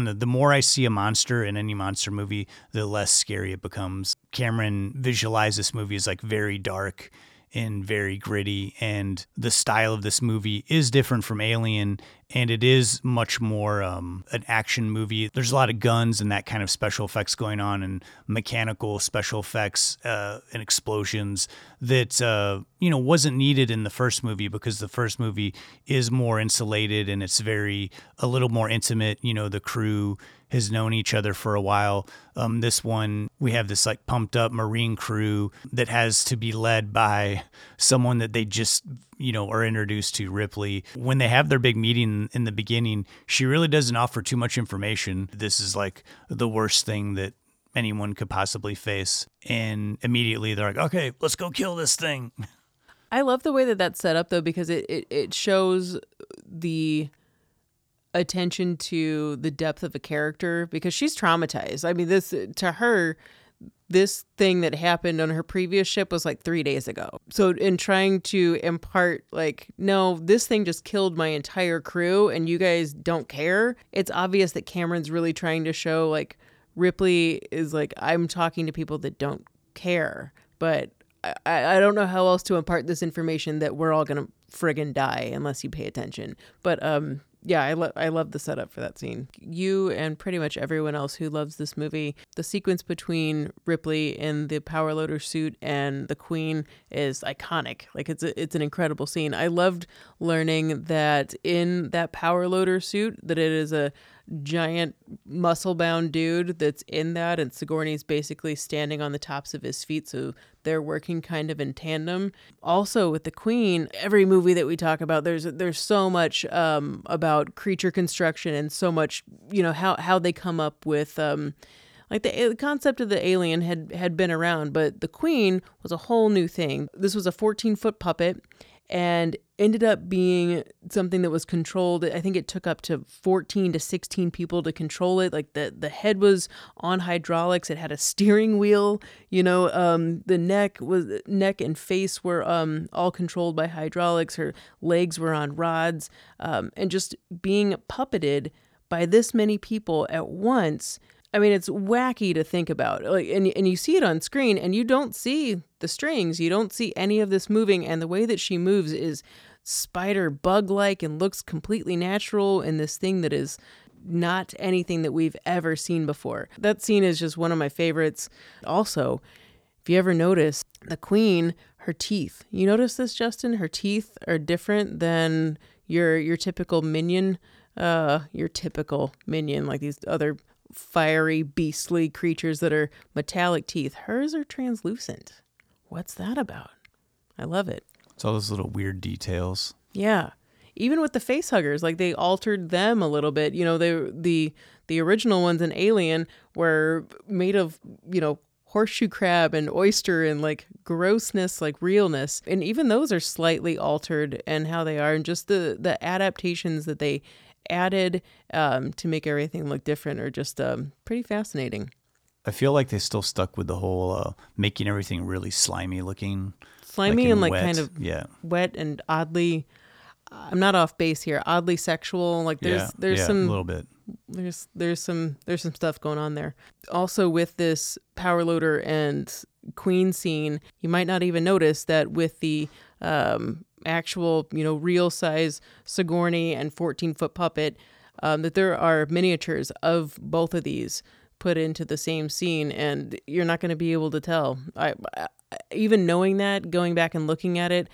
know. The more I see a monster in any monster movie, the less scary it becomes. Cameron visualized this movie as like very dark and very gritty, and the style of this movie is different from Alien, and it is much more an action movie. There's a lot of guns and that kind of special effects going on, and mechanical special effects and explosions that wasn't needed in the first movie, because the first movie is more insulated and it's a little more intimate. You know, the crew has known each other for a while. This one, we have this like pumped up Marine crew that has to be led by someone that they just, are introduced to, Ripley. When they have their big meeting in the beginning, she really doesn't offer too much information. This is like the worst thing that anyone could possibly face. And immediately they're like, okay, let's go kill this thing. I love the way that that's set up though, because it shows the attention to the depth of a character, because she's traumatized. I mean, this thing that happened on her previous ship was like 3 days ago. So in trying to impart like, no, this thing just killed my entire crew and you guys don't care. It's obvious that Cameron's really trying to show like Ripley is like, I'm talking to people that don't care, but I don't know how else to impart this information that we're all going to friggin' die unless you pay attention. But, yeah, I love the setup for that scene. You and pretty much everyone else who loves this movie, the sequence between Ripley in the power loader suit and the Queen is iconic. Like it's an incredible scene. I loved learning that in that power loader suit, that it is a giant muscle bound dude that's in that, and Sigourney's basically standing on the tops of his feet, so they're working kind of in tandem. Also with the Queen, every movie that we talk about, there's so much about creature construction, and so much how they come up with like the concept of the alien had been around, but the Queen was a whole new thing. This was a 14-foot puppet and ended up being something that was controlled. I think it took up to 14 to 16 people to control it. Like the head was on hydraulics. It had a steering wheel, the neck and face were all controlled by hydraulics. Her legs were on rods, and just being puppeted by this many people at once. I mean, it's wacky to think about. Like, and you see it on screen and you don't see the strings. You don't see any of this moving. And the way that she moves is spider bug-like and looks completely natural in this thing that is not anything that we've ever seen before. That scene is just one of my favorites. Also, if you ever notice, the Queen, her teeth. You notice this, Justin? Her teeth are different than your typical minion. Like these other fiery, beastly creatures that are metallic teeth. Hers are translucent. What's that about? I love it. It's all those little weird details. Yeah. Even with the face huggers, like they altered them a little bit. The original ones in Alien were made of, horseshoe crab and oyster and like grossness, like realness. And even those are slightly altered in how they are, and just the adaptations that they added to make everything look different are just pretty fascinating. I feel like they still stuck with the whole making everything really slimy looking. Slimy and like wet. Kind of wet and oddly, I'm not off base here, oddly sexual. Like there's some, a little bit. There's some stuff going on there. Also with this power loader and Queen scene, you might not even notice that with the actual, real size Sigourney and 14-foot puppet, that there are miniatures of both of these put into the same scene, and you're not going to be able to tell. I even knowing that, going back and looking at it,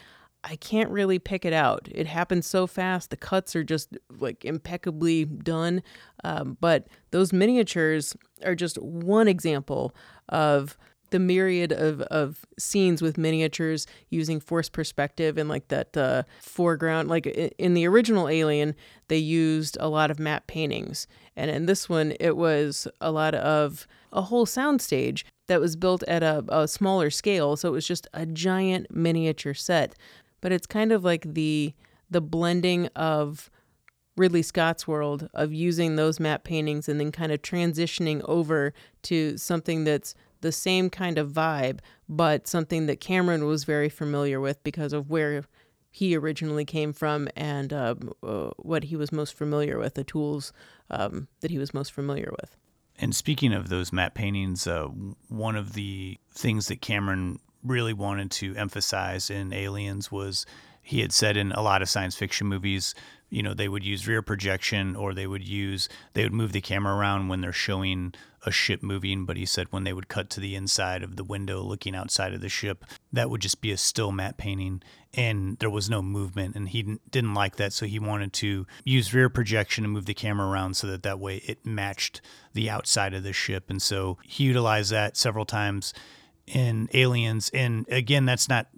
I can't really pick it out. It happens so fast. The cuts are just like impeccably done. But those miniatures are just one example of the myriad of scenes with miniatures using forced perspective and like that foreground. Like in the original Alien, they used a lot of matte paintings. And in this one, it was a lot of a whole soundstage that was built at a smaller scale. So it was just a giant miniature set. But it's kind of like the blending of Ridley Scott's world of using those matte paintings and then kind of transitioning over to something that's the same kind of vibe, but something that Cameron was very familiar with because of where he originally came from and what he was most familiar with, the tools that he was most familiar with. And speaking of those matte paintings, one of the things that Cameron really wanted to emphasize in Aliens was he had said in a lot of science fiction movies, they would use rear projection or they would move the camera around when they're showing a ship moving. But he said when they would cut to the inside of the window looking outside of the ship, that would just be a still matte painting and there was no movement. And he didn't like that. So he wanted to use rear projection and move the camera around so that way it matched the outside of the ship. And so he utilized that several times in Aliens. And again, that's not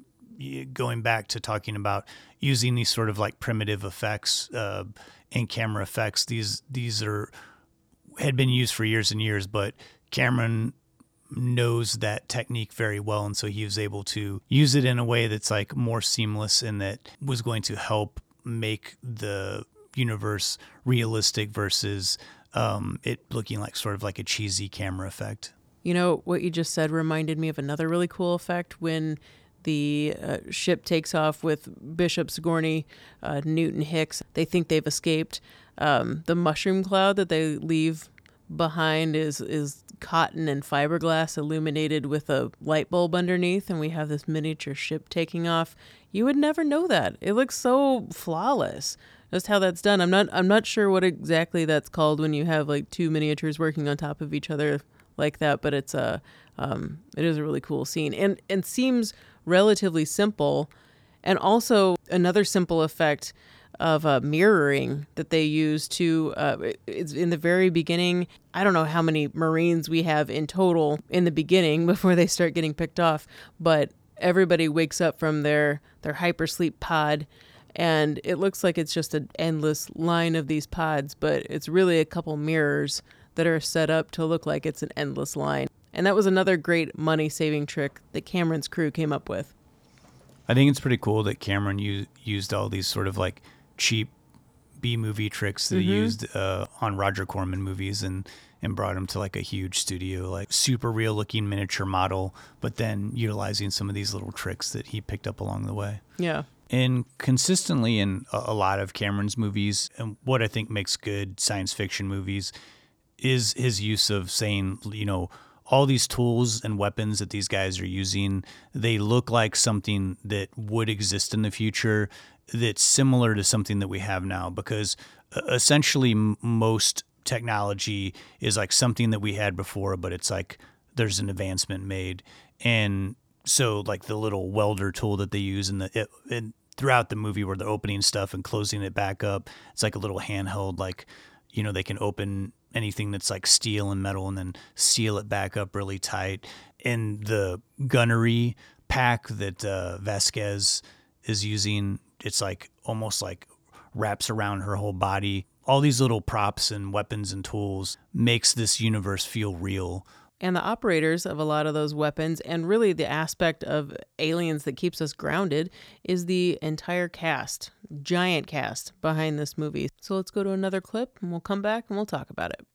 going back to talking about using these sort of like primitive effects and camera effects. These had been used for years and years, but Cameron knows that technique very well. And so he was able to use it in a way that's like more seamless and that was going to help make the universe realistic versus it looking like sort of like a cheesy camera effect. What you just said reminded me of another really cool effect when the ship takes off with Bishop, Sigourney, Newton, Hicks. They think they've escaped. The mushroom cloud that they leave behind is cotton and fiberglass illuminated with a light bulb underneath, and we have this miniature ship taking off. You would never know that. It looks so flawless. Just how that's done. I'm not sure what exactly that's called when you have like two miniatures working on top of each other like that, but it's it is a really cool scene and seems relatively simple. And also another simple effect of mirroring that they use to it's in the very beginning. I don't know how many Marines we have in total in the beginning before they start getting picked off, but everybody wakes up from their hypersleep pod and it looks like it's just an endless line of these pods, but it's really a couple mirrors that are set up to look like it's an endless line. And that was another great money-saving trick that Cameron's crew came up with. I think it's pretty cool that Cameron used all these sort of like cheap B-movie tricks that he used on Roger Corman movies and brought him to like a huge studio, like super real-looking miniature model, but then utilizing some of these little tricks that he picked up along the way. Yeah. And consistently in a lot of Cameron's movies, and what I think makes good science fiction movies is his use of saying, all these tools and weapons that these guys are using, they look like something that would exist in the future that's similar to something that we have now, because essentially most technology is like something that we had before, but it's like there's an advancement made. And so like the little welder tool that they use and throughout the movie where they're opening stuff and closing it back up, it's like a little handheld, like, they can open anything that's like steel and metal and then seal it back up really tight. And the gunnery pack that Vasquez is using, it's like almost like wraps around her whole body. All these little props and weapons and tools makes this universe feel real. And the operators of a lot of those weapons, and really the aspect of Aliens that keeps us grounded, is the entire cast, giant cast behind this movie. So let's go to another clip and we'll come back and we'll talk about it.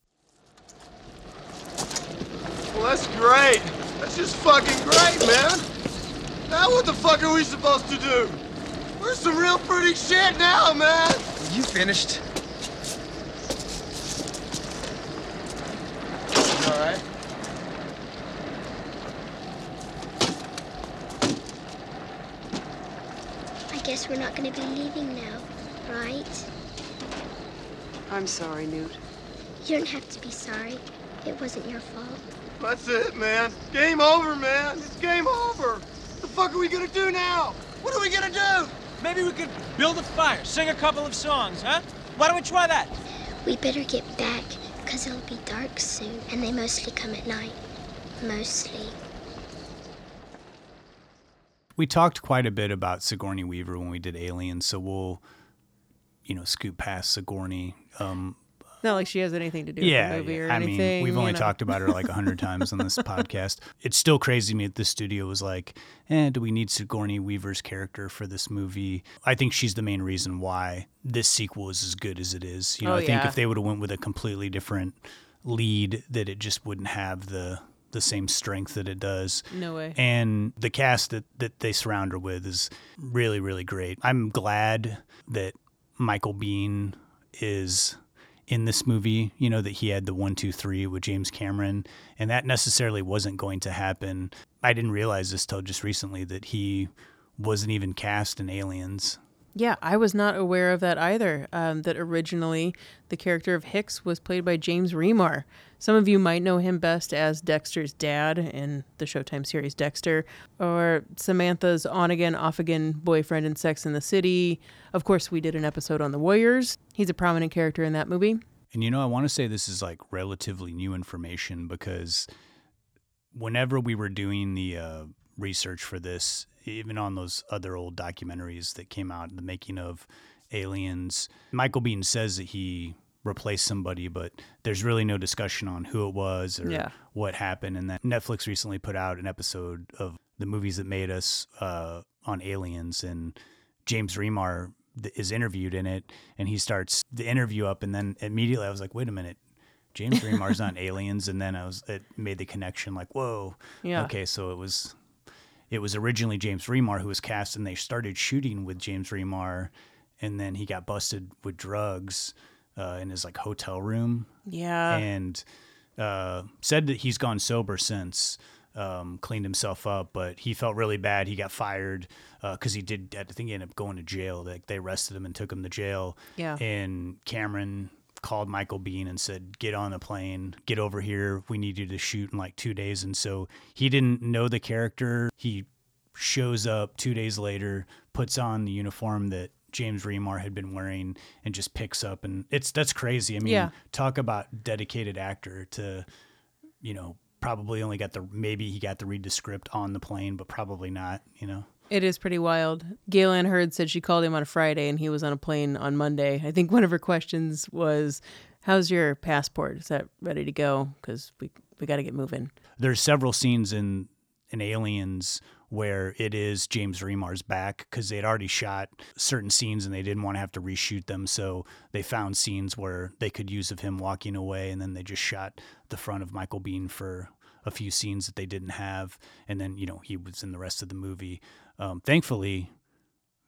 Well, that's great. That's just fucking great, man. Now what the fuck are we supposed to do? We're some real pretty shit now, man. You finished. You all right? I guess we're not going to be leaving now, right? I'm sorry, Newt. You don't have to be sorry. It wasn't your fault. That's it, man. Game over, man. It's game over. What the fuck are we gonna do now? What are we gonna do? Maybe we could build a fire, sing a couple of songs, huh? Why don't we try that? We better get back, because it'll be dark soon, and they mostly come at night. Mostly. We talked quite a bit about Sigourney Weaver when we did Alien, so we'll, you know, scoot past Sigourney. Not like she has anything to do with the movie or anything. I mean, we've only talked about her like 100 times on this podcast. It's still crazy to me that the studio was like, do we need Sigourney Weaver's character for this movie? I think she's the main reason why this sequel is as good as it is. You know, I think if they would have went with a completely different lead, that it just wouldn't have the same strength that it does. No way. And the cast that they surround her with is really, really great. I'm glad that Michael Biehn is in this movie, you know, that he had the 1, 2, 3 with James Cameron, and that necessarily wasn't going to happen. I didn't realize this till just recently that he wasn't even cast in Aliens. Yeah, I was not aware of that either, that originally the character of Hicks was played by James Remar. Some of you might know him best as Dexter's dad in the Showtime series Dexter, or Samantha's on-again, off-again boyfriend in Sex and the City. Of course, we did an episode on The Warriors. He's a prominent character in that movie. And, you know, I want to say this is, like, relatively new information, because whenever we were doing the research for this, even on those other old documentaries that came out, the making of Aliens, Michael Biehn says that he replaced somebody, but there's really no discussion on who it was or what happened. And that Netflix recently put out an episode of the movies that made us on Aliens, and James Remar is interviewed in it, and he starts the interview up, and then immediately I was like, wait a minute, James Remar's on Aliens? And then it made the connection, like, whoa, okay, so it was originally James Remar who was cast, and they started shooting with James Remar, and then he got busted with drugs in his like hotel room. Yeah. And said that he's gone sober since, cleaned himself up, but he felt really bad. He got fired because I think he ended up going to jail. Like, they arrested him and took him to jail. Yeah. And Cameron called Michael Biehn and said, get on the plane, get over here, we need you to shoot in like 2 days. And so he didn't know the character. He shows up 2 days later, puts on the uniform that James Remar had been wearing, and just picks up, and that's crazy. I mean, talk about dedicated actor to, you know, probably only maybe he got to read the script on the plane, but probably not, you know. It is pretty wild. Gale Anne Hurd said she called him on a Friday and he was on a plane on Monday. I think one of her questions was, how's your passport? Is that ready to go? Because we got to get moving. There's several scenes in Aliens where it is James Remar's back, because they'd already shot certain scenes and they didn't want to have to reshoot them. So they found scenes where they could use of him walking away, and then they just shot the front of Michael Biehn for a few scenes that they didn't have. And then, you know, he was in the rest of the movie. Thankfully,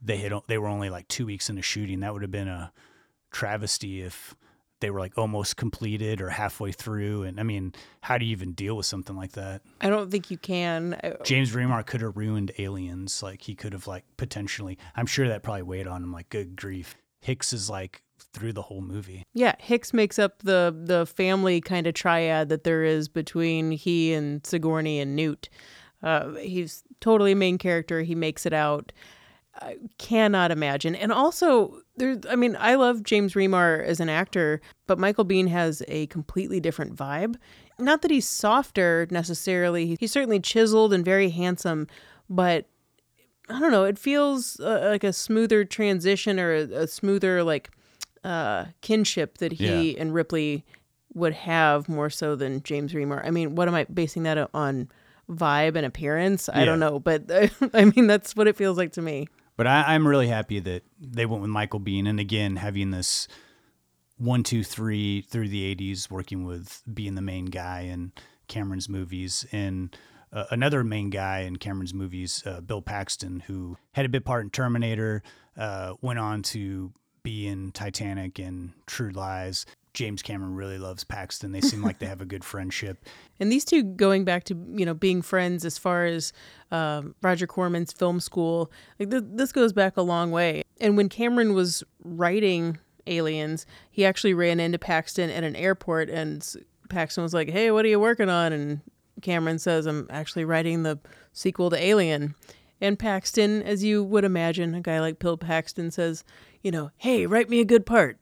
they were only like 2 weeks into shooting. That would have been a travesty if they were like almost completed or halfway through. And I mean, how do you even deal with something like that? I don't think you can. James Remar could have ruined Aliens. Like, he could have like potentially, I'm sure that probably weighed on him, like, good grief. Hicks is like through the whole movie. Yeah, Hicks makes up the family kind of triad that there is between he and Sigourney and Newt. He's totally main character. He makes it out. I cannot imagine. And also, I love James Remar as an actor, but Michael Biehn has a completely different vibe. Not that he's softer necessarily. He's certainly chiseled and very handsome, but I don't know. It feels like a smoother transition, or a smoother like kinship that he and Ripley would have, more so than James Remar. I mean, what am I basing that on? Vibe and appearance? I don't know, but I mean, that's what it feels like to me. But I'm really happy that they went with Michael Biehn, and again, having this 1, 2, 3 through the 80s, working with being the main guy and Cameron's movies, and another main guy in Cameron's movies, Bill Paxton, who had a big part in Terminator, went on to be in Titanic and True Lies. James Cameron really loves Paxton. They seem like they have a good friendship. And these two going back to, you know, being friends as far as Roger Corman's film school, like this goes back a long way. And when Cameron was writing Aliens, he actually ran into Paxton at an airport, and Paxton was like, "Hey, what are you working on?" And Cameron says, "I'm actually writing the sequel to Alien." And Paxton, as you would imagine, a guy like Bill Paxton says, you know, "Hey, write me a good part."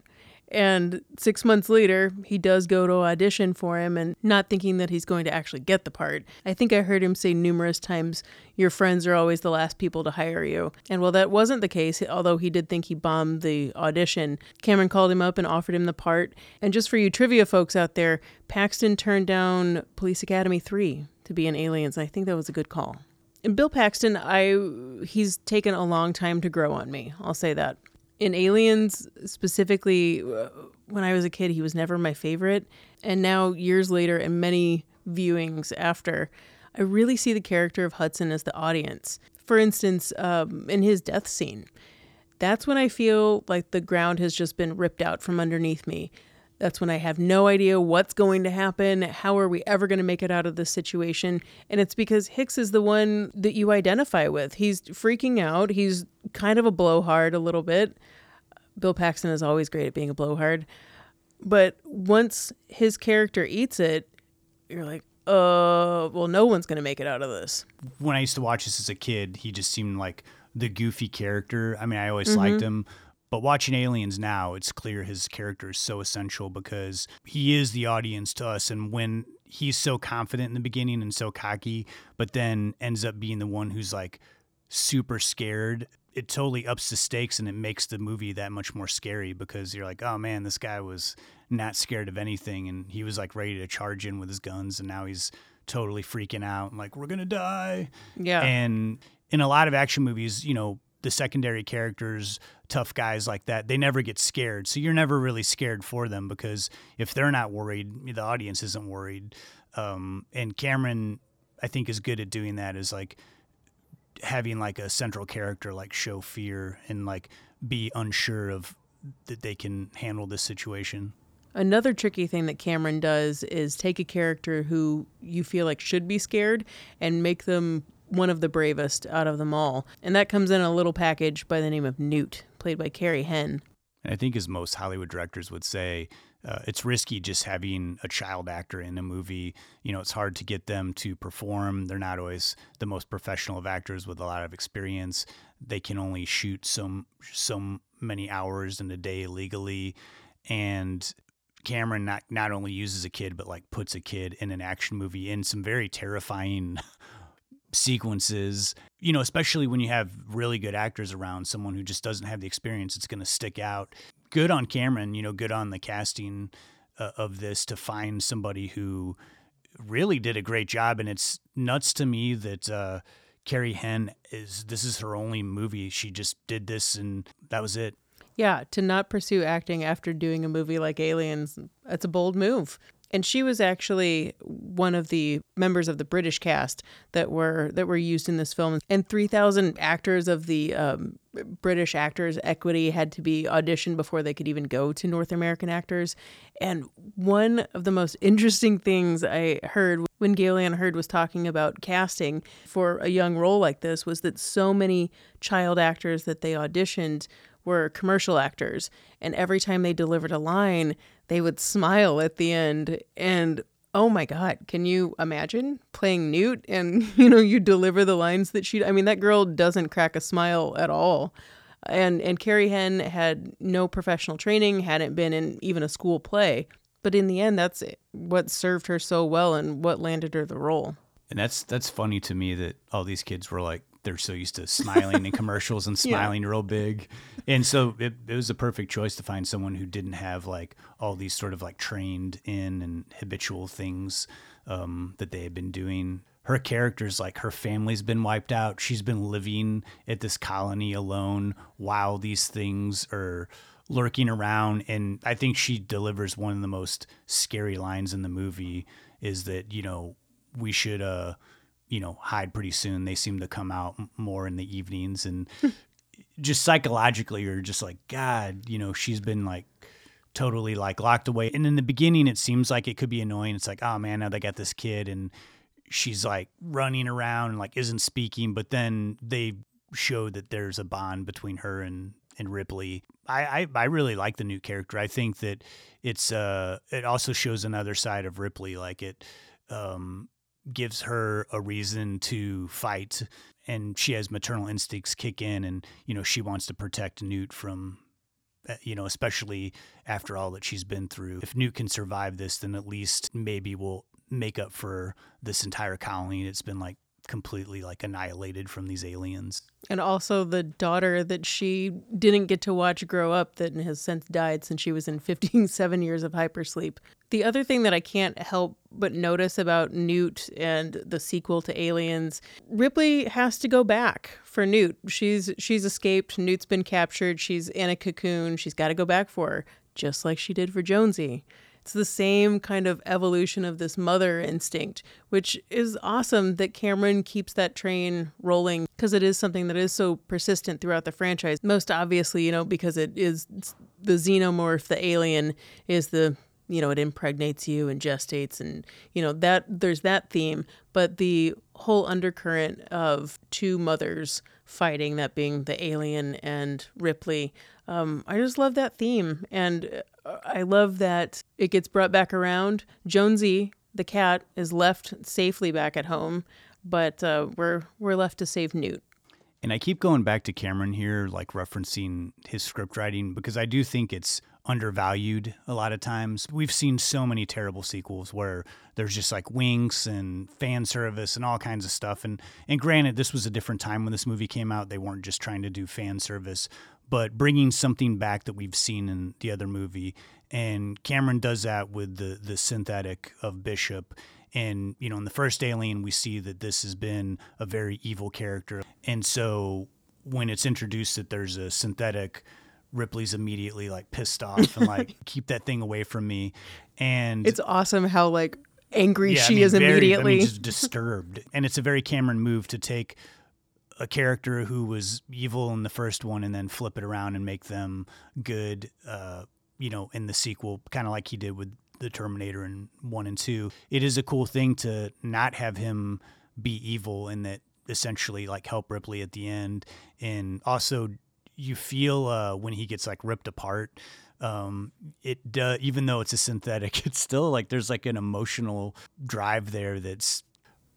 And 6 months later, he does go to audition for him, and not thinking that he's going to actually get the part. I think I heard him say numerous times, your friends are always the last people to hire you. And while that wasn't the case, although he did think he bombed the audition, Cameron called him up and offered him the part. And just for you trivia folks out there, Paxton turned down Police Academy 3 to be in Aliens. I think that was a good call. And Bill Paxton, he's taken a long time to grow on me. I'll say that. In Aliens, specifically, when I was a kid, he was never my favorite. And now, years later, and many viewings after, I really see the character of Hudson as the audience. For instance, in his death scene, that's when I feel like the ground has just been ripped out from underneath me. That's when I have no idea what's going to happen. How are we ever going to make it out of this situation? And it's because Hicks is the one that you identify with. He's freaking out. He's kind of a blowhard a little bit. Bill Paxton is always great at being a blowhard. But once his character eats it, you're like, well, no one's going to make it out of this. When I used to watch this as a kid, he just seemed like the goofy character. I mean, I always liked him. But watching Aliens now, it's clear his character is so essential because he is the audience to us. And when he's so confident in the beginning and so cocky, but then ends up being the one who's like super scared, it totally ups the stakes and it makes the movie that much more scary because you're like, oh man, this guy was not scared of anything. And he was like ready to charge in with his guns. And now he's totally freaking out and like, we're going to die. Yeah. And in a lot of action movies, you know, the secondary characters, tough guys like that, they never get scared. So you're never really scared for them because if they're not worried, the audience isn't worried. And Cameron, I think, is good at doing that, is like having like a central character like show fear and like be unsure of that they can handle this situation. Another tricky thing that Cameron does is take a character who you feel like should be scared and make them one of the bravest out of them all. And that comes in a little package by the name of Newt, played by Carrie Henn. And I think as most Hollywood directors would say, it's risky just having a child actor in a movie. You know, it's hard to get them to perform. They're not always the most professional of actors with a lot of experience. They can only shoot so many hours in a day legally. And Cameron not only uses a kid, but like puts a kid in an action movie in some very terrifying sequences, you know, especially when you have really good actors around, someone who just doesn't have the experience, it's going to stick out. Good on Cameron, you know, good on the casting of this to find somebody who really did a great job. And it's nuts to me that Carrie Henn this is her only movie. She just did this and that was it. Yeah, to not pursue acting after doing a movie like Aliens, that's a bold move. And she was actually one of the members of the British cast that were used in this film. And 3,000 actors of the British Actors Equity had to be auditioned before they could even go to North American actors. And one of the most interesting things I heard when Gale Anne Hurd was talking about casting for a young role like this was that so many child actors that they auditioned were commercial actors. And every time they delivered a line, they would smile at the end. And oh my God, can you imagine playing Newt and, you know, you deliver the lines that she, I mean, that girl doesn't crack a smile at all. And Carrie Henn had no professional training, hadn't been in even a school play. But in the end, that's what served her so well and what landed her the role. And that's funny to me that all these kids were like, they're so used to smiling in commercials and smiling real big. And so it was a perfect choice to find someone who didn't have like all these sort of like trained in and habitual things that they had been doing. Her character's like her family's been wiped out. She's been living at this colony alone while these things are lurking around. And I think she delivers one of the most scary lines in the movie is that, you know, we should, you know, hide pretty soon. They seem to come out more in the evenings, and just psychologically you're just like, God, you know, she's been like totally like locked away. And in the beginning, it seems like it could be annoying. It's like, oh man, now they got this kid and she's like running around and like isn't speaking. But then they show that there's a bond between her and Ripley. I really like the new character. I think that it's it also shows another side of Ripley. Like it gives her a reason to fight, and she has maternal instincts kick in, and you know she wants to protect Newt from, you know, especially after all that she's been through. If Newt can survive this, then at least maybe we'll make up for this entire colony. It's been like completely like annihilated from these aliens. And also the daughter that she didn't get to watch grow up that has since died since she was in 15 years of hypersleep. The other thing that I can't help but notice about Newt and the sequel to Aliens, Ripley has to go back for Newt. She's escaped. Newt's been captured. She's in a cocoon. She's got to go back for her, just like she did for Jonesy. It's the same kind of evolution of this mother instinct, which is awesome that Cameron keeps that train rolling, because it is something that is so persistent throughout the franchise. Most obviously, you know, because it is the xenomorph, the alien is the, you know, it impregnates you and gestates, and, you know, that there's that theme. But the whole undercurrent of two mothers fighting, that being the alien and Ripley, I just love that theme. And I love that it gets brought back around. Jonesy, the cat, is left safely back at home, but we're left to save Newt. And I keep going back to Cameron here, like referencing his script writing, because I do think it's undervalued a lot of times. We've seen so many terrible sequels where there's just like winks and fan service and all kinds of stuff. And granted, this was a different time when this movie came out. They weren't just trying to do fan service, but bringing something back that we've seen in the other movie. And Cameron does that with the synthetic of Bishop. And, you know, in the first Alien, we see that this has been a very evil character. And so when it's introduced that there's a synthetic, Ripley's immediately, like, pissed off and, like, keep that thing away from me. And it's awesome how, like, angry she is immediately. I mean, just disturbed. And it's a very Cameron move to take a character who was evil in the first one and then flip it around and make them good, you know, in the sequel, kind of like he did with the Terminator in 1 and 2. It is a cool thing to not have him be evil and that essentially like help Ripley at the end. And also you feel when he gets like ripped apart, even though it's a synthetic, it's still like there's like an emotional drive there that's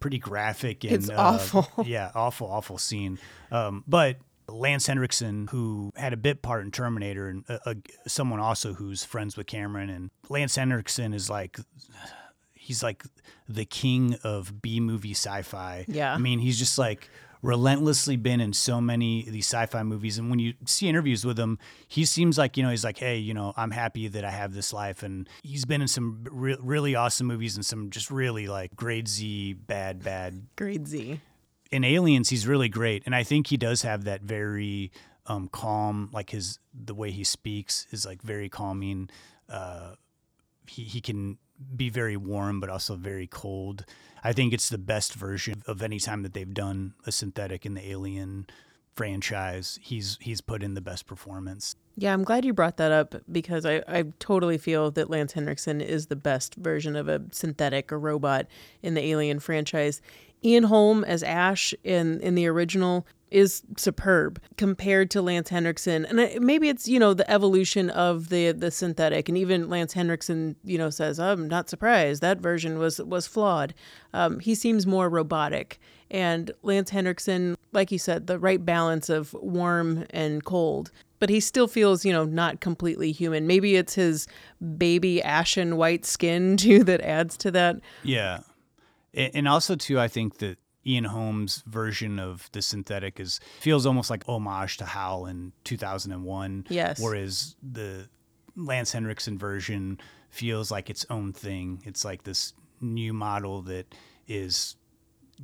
pretty graphic, and it's awful. Yeah, awful scene. But Lance Henriksen, who had a bit part in Terminator, and someone also who's friends with Cameron, and Lance Henriksen is like, he's like the king of B-movie sci-fi. Yeah, I mean, he's just like relentlessly been in so many of these sci-fi movies, and when you see interviews with him, he seems like, you know, he's like, hey, you know, I'm happy that I have this life. And he's been in some really awesome movies and some just really like grade Z bad grade Z. In Aliens, he's really great, and I think he does have that very calm, like the way he speaks is like very calming. He can be very warm but also very cold. I think it's the best version of any time that they've done a synthetic in the Alien franchise. He's put in the best performance. Yeah, I'm glad you brought that up, because I totally feel that Lance Henriksen is the best version of a synthetic or robot in the Alien franchise. Ian Holm as Ash in the original is superb compared to Lance Henriksen. And maybe it's, you know, the evolution of the synthetic. And even Lance Henriksen, you know, says, I'm not surprised. That version was flawed. He seems more robotic. And Lance Henriksen, like you said, the right balance of warm and cold. But he still feels, you know, not completely human. Maybe it's his baby ashen white skin, too, that adds to that. Yeah. And also, too, I think that Ian Holm's version of the synthetic feels almost like homage to HAL in 2001. Yes. Whereas the Lance Henriksen version feels like its own thing. It's like this new model that is,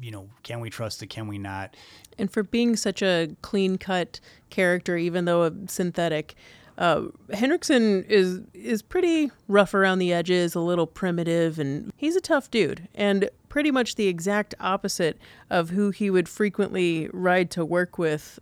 you know, can we trust it? Can we not? And for being such a clean cut character, even though a synthetic, Henriksen is pretty rough around the edges, a little primitive, and he's a tough dude, and pretty much the exact opposite of who he would frequently ride to work with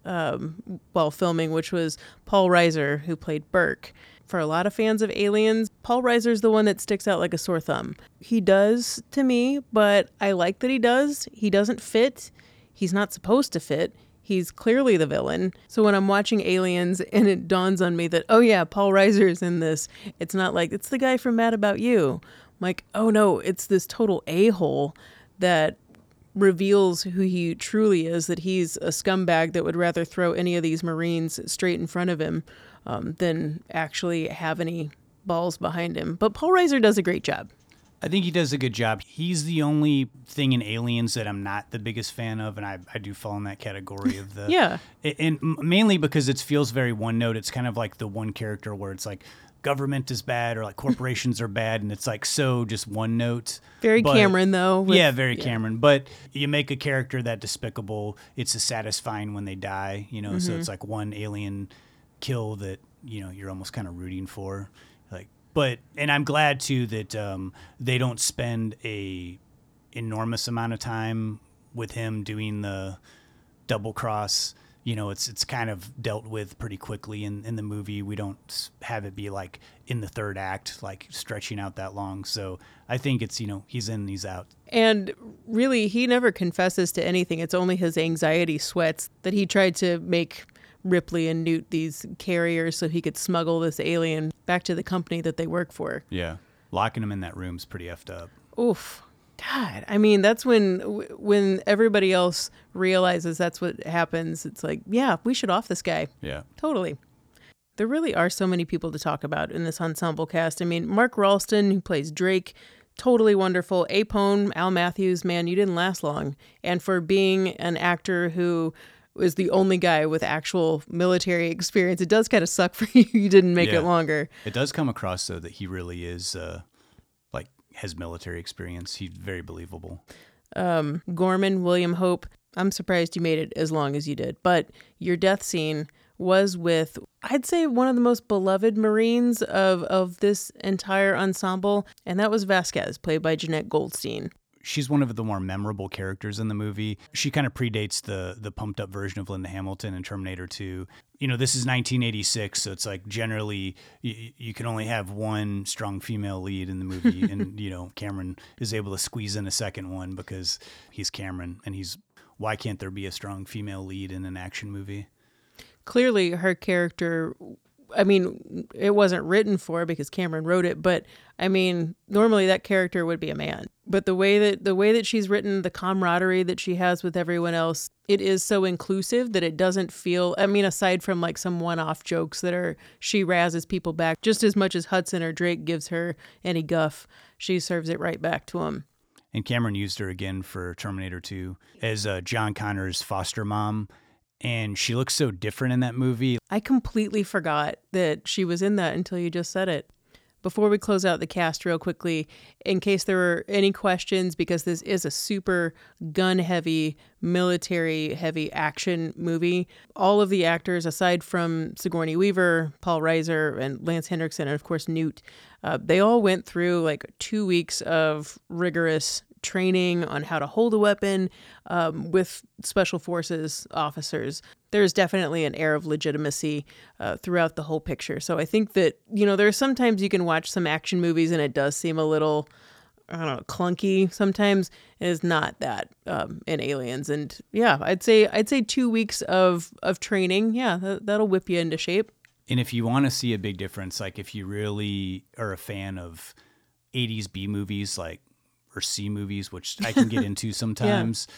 while filming, which was Paul Reiser, who played Burke. For a lot of fans of Aliens, Paul Reiser's the one that sticks out like a sore thumb. He does to me, but I like that he does. He doesn't fit. He's not supposed to fit. He's clearly the villain. So when I'm watching Aliens and it dawns on me that, oh yeah, Paul Reiser's in this, it's not like, it's the guy from Mad About You. I'm like, oh no, it's this total a-hole that reveals who he truly is, that he's a scumbag that would rather throw any of these Marines straight in front of him than actually have any balls behind him. But Paul Reiser does a great job. I think he does a good job. He's the only thing in Aliens that I'm not the biggest fan of, and I do fall in that category of the... Yeah. And mainly because it feels very one note. It's kind of like the one character where it's like, government is bad, or like corporations are bad, and it's like so just one note. Very Cameron, though. Cameron. But you make a character that despicable, it's satisfying when they die, you know, mm-hmm. So it's like one alien kill that, you know, you're almost kind of rooting for. But, and I'm glad, too, that they don't spend a enormous amount of time with him doing the double cross. You know, it's kind of dealt with pretty quickly in the movie. We don't have it be, like, in the third act, like, stretching out that long. So I think it's, you know, he's in, he's out. And really, he never confesses to anything. It's only his anxiety sweats that he tried to make Ripley and Newt these carriers so he could smuggle this alien back to the company that they work for. Yeah. Locking him in that room's pretty effed up. Oof. God. I mean, that's when everybody else realizes that's what happens. It's like, yeah, we should off this guy. Yeah. Totally. There really are so many people to talk about in this ensemble cast. I mean, Mark Ralston, who plays Drake, totally wonderful. Apone, Al Matthews, man, you didn't last long. And for being an actor who was the only guy with actual military experience, it does kind of suck for you. You didn't make it longer. It does come across, though, that he really is, like, has military experience. He's very believable. Gorman, William Hope, I'm surprised you made it as long as you did. But your death scene was with, I'd say, one of the most beloved Marines of this entire ensemble, and that was Vasquez, played by Jeanette Goldstein. She's one of the more memorable characters in the movie. She kind of predates the pumped up version of Linda Hamilton in Terminator 2. You know, this is 1986, so it's like generally you can only have one strong female lead in the movie. And, you know, Cameron is able to squeeze in a second one because he's Cameron. And why can't there be a strong female lead in an action movie? Clearly her character, I mean, it wasn't written for because Cameron wrote it, but I mean, normally that character would be a man. But the way that she's written, the camaraderie that she has with everyone else, it is so inclusive that it doesn't feel, I mean, aside from like some one-off jokes that are, she razzes people back just as much as Hudson or Drake gives her any guff, she serves it right back to him. And Cameron used her again for Terminator 2 as John Connor's foster mom. And she looks so different in that movie. I completely forgot that she was in that until you just said it. Before we close out the cast real quickly, in case there were any questions, because this is a super gun-heavy, military-heavy action movie, all of the actors, aside from Sigourney Weaver, Paul Reiser, and Lance Henriksen, and of course Newt, they all went through like 2 weeks of rigorous training on how to hold a weapon with special forces officers. There's definitely an air of legitimacy throughout the whole picture. So I think that, you know, there's sometimes you can watch some action movies and it does seem a little, I don't know, clunky sometimes. It is not that in Aliens. And yeah, I'd say 2 weeks of training. Yeah, that'll whip you into shape. And if you want to see a big difference, like if you really are a fan of 80s B movies, like, or C movies, which I can get into sometimes,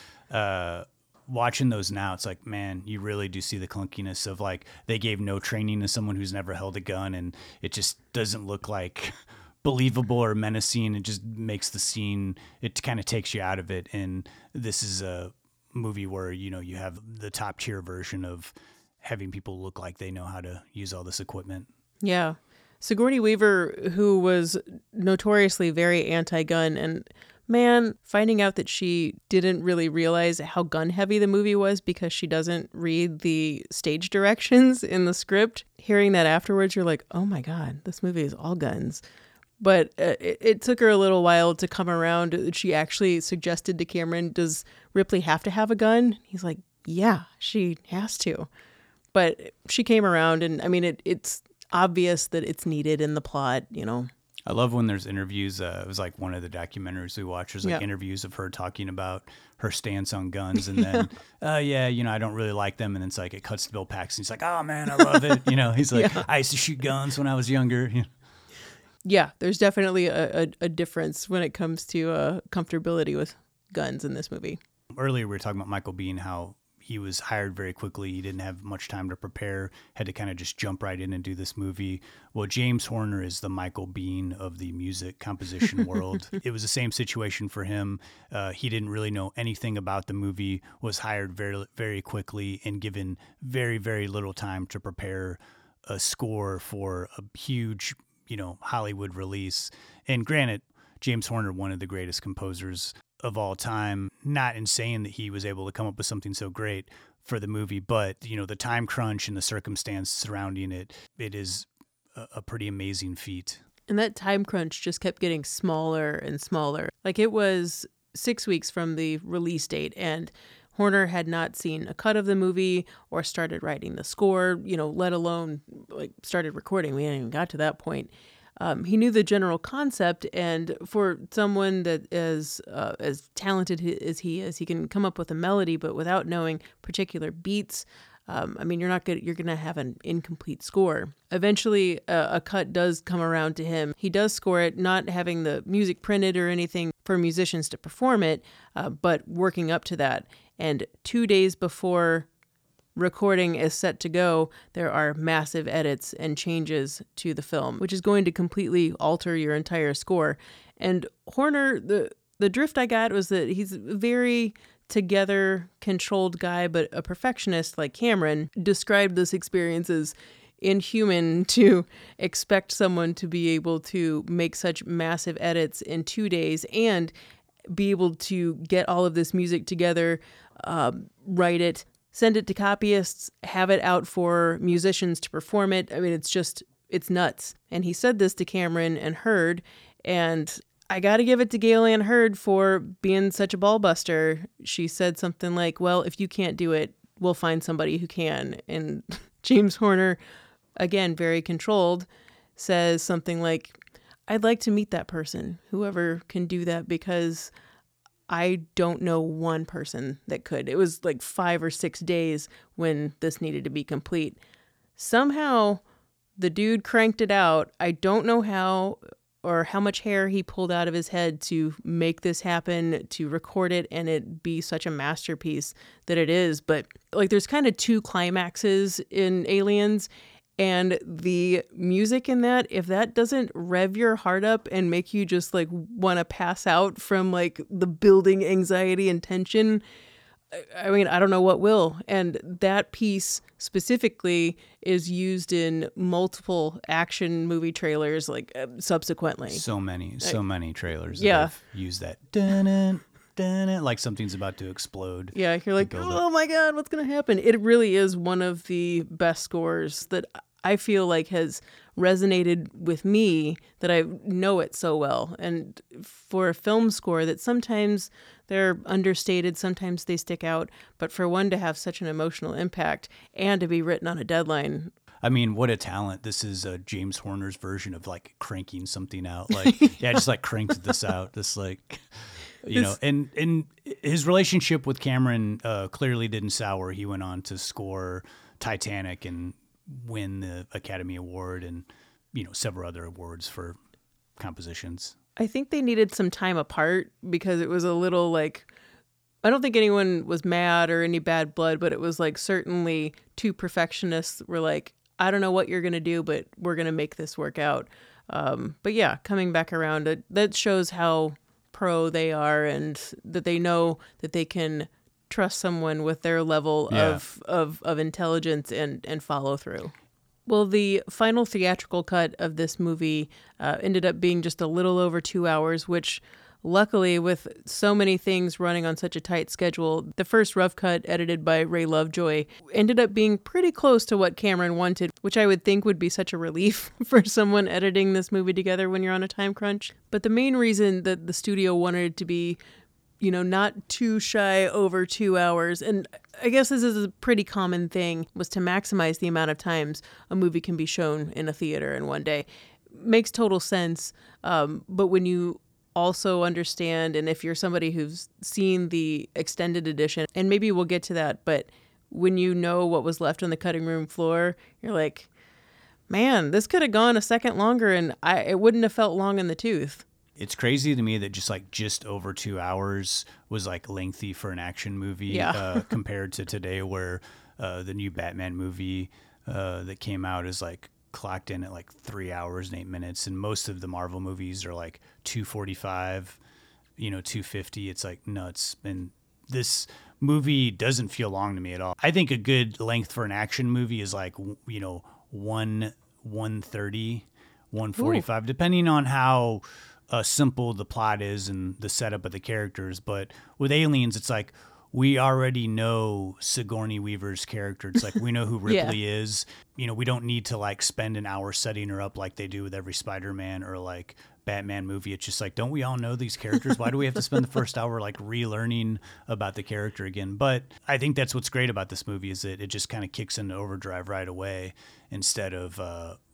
watching those now, it's like, man, you really do see the clunkiness of, like, they gave no training to someone who's never held a gun, and it just doesn't look like believable or menacing. It just makes the scene, it kind of takes you out of it. And this is a movie where, you know, you have the top tier version of having people look like they know how to use all this equipment. Yeah. Sigourney Weaver, who was notoriously very anti-gun, and man, finding out that she didn't really realize how gun heavy the movie was because she doesn't read the stage directions in the script, hearing that afterwards, you're like, oh my God, this movie is all guns. But it took her a little while to come around. She actually suggested to Cameron, does Ripley have to have a gun? He's like, yeah, she has to. But she came around, and I mean, it's obvious that it's needed in the plot, you know. I love when there's interviews. It was like one of the documentaries we watched. There's like interviews of her talking about her stance on guns. And then, I don't really like them. And it's like it cuts to Bill Paxton. He's like, oh, man, I love it. You know, he's like, I used to shoot guns when I was younger. You know? Yeah, there's definitely a difference when it comes to comfortability with guns in this movie. Earlier, we were talking about Michael Biehn, how he was hired very quickly. He didn't have much time to prepare, had to kind of just jump right in and do this movie. Well, James Horner is the Michael Biehn of the music composition world. It was the same situation for him. He didn't really know anything about the movie, was hired very, very quickly and given very, very little time to prepare a score for a huge, Hollywood release. And granted, James Horner, one of the greatest composers of all time, not insane that he was able to come up with something so great for the movie, but the time crunch and the circumstance surrounding it is a pretty amazing feat. And that time crunch just kept getting smaller and smaller. Like, it was 6 weeks from the release date, and Horner had not seen a cut of the movie or started writing the score, let alone started recording. We hadn't even got to that point. He knew the general concept, and for someone that is as talented as he is, he can come up with a melody, but without knowing particular beats, you're going to have an incomplete score. Eventually, a cut does come around to him. He does score it, not having the music printed or anything for musicians to perform it, but working up to that. And 2 days before recording is set to go, there are massive edits and changes to the film, which is going to completely alter your entire score. And Horner, the drift I got was that he's a very together, controlled guy, but a perfectionist like Cameron described this experience as inhuman to expect someone to be able to make such massive edits in 2 days and be able to get all of this music together, write it, send it to copyists, have it out for musicians to perform it. I mean, it's nuts. And he said this to Cameron and Hurd, and I got to give it to Gale Anne Hurd for being such a ballbuster. She said something like, well, if you can't do it, we'll find somebody who can. And James Horner, again, very controlled, says something like, I'd like to meet that person, whoever can do that, because I don't know one person that could. It was like 5 or 6 days when this needed to be complete. Somehow the dude cranked it out. I don't know how or how much hair he pulled out of his head to make this happen, to record it, and it be such a masterpiece that it is. But there's kind of two climaxes in Aliens, and the music in that, if that doesn't rev your heart up and make you just want to pass out from the building anxiety and tension, I mean, I don't know what will. And that piece specifically is used in multiple action movie trailers subsequently. So many trailers that use that. Dun-dun. Like something's about to explode. Yeah, you're like, oh my God, what's going to happen? It really is one of the best scores that I feel has resonated with me, that I know it so well. And for a film score that sometimes they're understated, sometimes they stick out, but for one to have such an emotional impact and to be written on a deadline. I mean, what a talent. This is James Horner's version of cranking something out. I just cranked this out. This and his relationship with Cameron clearly didn't sour. He went on to score Titanic and win the Academy Award and, several other awards for compositions. I think they needed some time apart because it was a little I don't think anyone was mad or any bad blood, but it was certainly two perfectionists were I don't know what you're going to do, but we're going to make this work out. But yeah, coming back around, that shows how pro they are and that they know that they can trust someone with their level of intelligence and follow through. Well, the final theatrical cut of this movie ended up being just a little over 2 hours, which Luckily, with so many things running on such a tight schedule, the first rough cut, edited by Ray Lovejoy, ended up being pretty close to what Cameron wanted, which I would think would be such a relief for someone editing this movie together when you're on a time crunch. But the main reason that the studio wanted it to be, you know, not too shy over 2 hours, and I guess this is a pretty common thing, was to maximize the amount of times a movie can be shown in a theater in one day. Makes total sense, but when you also understand, and if you're somebody who's seen the extended edition, and maybe we'll get to that, but when you know what was left on the cutting room floor, you're like, man, this could have gone a second longer and it wouldn't have felt long in the tooth. It's crazy to me that just over 2 hours was like lengthy for an action movie. Yeah. Compared to today, where the new Batman movie that came out is like clocked in at like 3 hours and 8 minutes, and most of the Marvel movies are like 2:45, 2:50. It's like nuts. And this movie doesn't feel long to me at all. I think a good length for an action movie is like 1:30, 1:45, depending on how simple the plot is and the setup of the characters. But with Aliens, it's like, we already know Sigourney Weaver's character. It's like, we know who Ripley is. We don't need to like spend an hour setting her up like they do with every Spider-Man or like Batman movie. It's just like, don't we all know these characters? Why do we have to spend the first hour like relearning about the character again? But I think that's what's great about this movie, is that it just kind of kicks into overdrive right away instead of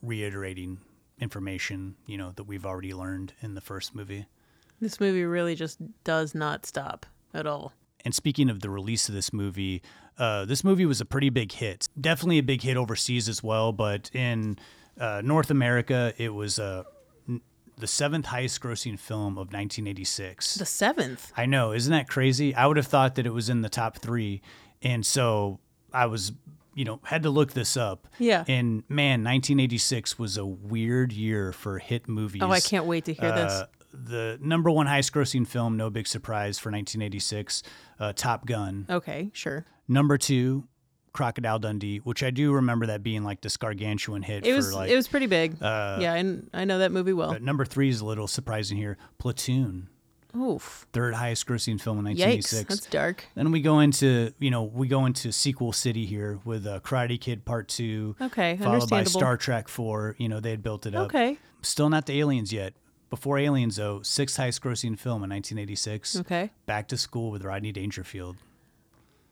reiterating information, that we've already learned in the first movie. This movie really just does not stop at all. And speaking of the release of this movie was a pretty big hit. Definitely a big hit overseas as well, but in North America, it was the seventh highest-grossing film of 1986. The seventh? I know. Isn't that crazy? I would have thought that it was in the top three, and so I was, had to look this up. Yeah. And, man, 1986 was a weird year for hit movies. Oh, I can't wait to hear this. The number one highest-grossing film, no big surprise, for 1986, Top Gun. Okay, sure. Number two, Crocodile Dundee, which I do remember that being like this gargantuan hit. It was pretty big. Yeah, and I know that movie well. Number three is a little surprising here, Platoon. Oof. Third highest-grossing film in 1986. Yikes, that's dark. Then we go into, sequel city here with Karate Kid Part 2. Okay, followed by Star Trek 4. They had built it up. Okay. Still not the Aliens yet. Before Aliens, though, sixth highest-grossing film in 1986. Okay. Back to School with Rodney Dangerfield.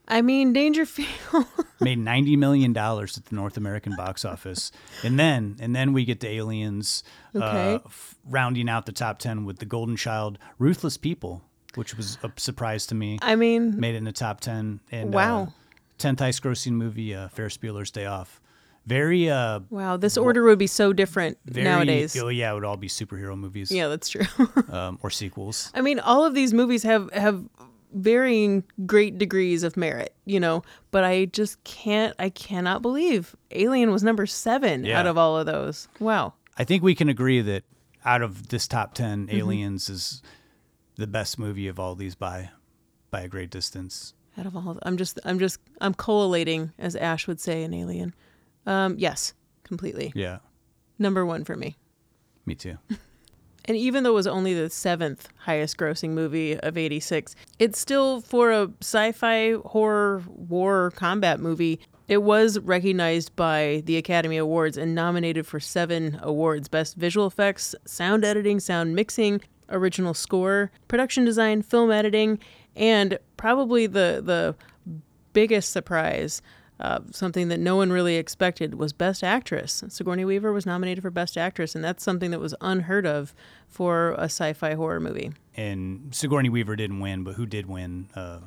I mean, Dangerfield made $90 million at the North American box office, and then we get to Aliens, rounding out the top 10 with The Golden Child, Ruthless People, which was a surprise to me. I mean, made it in the top 10, and wow, 10th highest-grossing movie, Ferris Bueller's Day Off. Very wow, this order would be so different nowadays. Oh yeah, it would all be superhero movies. Yeah, that's true. Or sequels. I mean, all of these movies have varying great degrees of merit, but I cannot believe Alien was number 7 out of all of those. Wow. I think we can agree that out of this top 10, mm-hmm, Aliens is the best movie of all these by a great distance. Out of all, I'm collating, as Ash would say, an Alien. Yes, completely. Yeah. Number one for me. Me too. And even though it was only the seventh highest grossing movie of 86, it's still, for a sci-fi horror war combat movie, it was recognized by the Academy Awards and nominated for 7 awards: Best Visual Effects, Sound Editing, Sound Mixing, Original Score, Production Design, Film Editing, and probably the biggest surprise, something that no one really expected, was Best Actress. Sigourney Weaver was nominated for Best Actress, and that's something that was unheard of for a sci-fi horror movie. And Sigourney Weaver didn't win, but who did win? I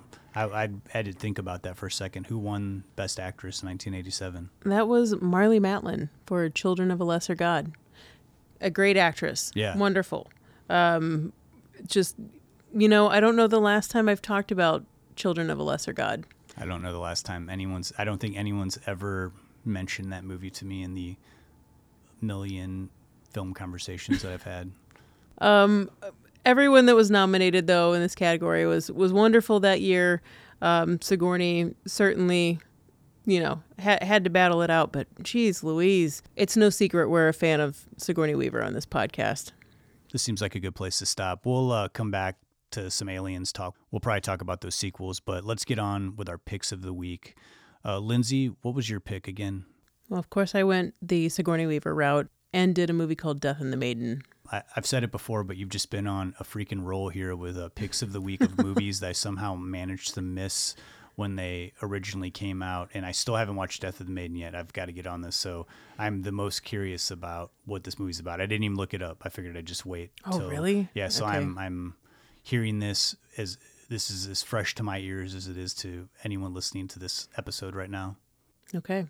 had to think about that for a second. Who won Best Actress in 1987? That was Marlee Matlin for Children of a Lesser God. A great actress. Yeah. Wonderful. I don't know the last time I've talked about Children of a Lesser God. I don't know the last time I don't think anyone's ever mentioned that movie to me in the million film conversations that I've had. Everyone that was nominated, though, in this category was wonderful that year. Sigourney certainly, had to battle it out, but geez Louise, it's no secret we're a fan of Sigourney Weaver on this podcast. This seems like a good place to stop. We'll come back to some Aliens talk. We'll probably talk about those sequels, but let's get on with our picks of the week. Lindsay, what was your pick again? Well, of course, I went the Sigourney Weaver route and did a movie called Death and the Maiden. I've said it before, but you've just been on a freaking roll here with picks of the week of movies that I somehow managed to miss when they originally came out, and I still haven't watched Death of the Maiden yet. I've got to get on this, so I'm the most curious about what this movie's about. I didn't even look it up. I figured I'd just wait. Oh, really? Yeah, so okay. I'm hearing this as this is as fresh to my ears as it is to anyone listening to this episode right now. Okay.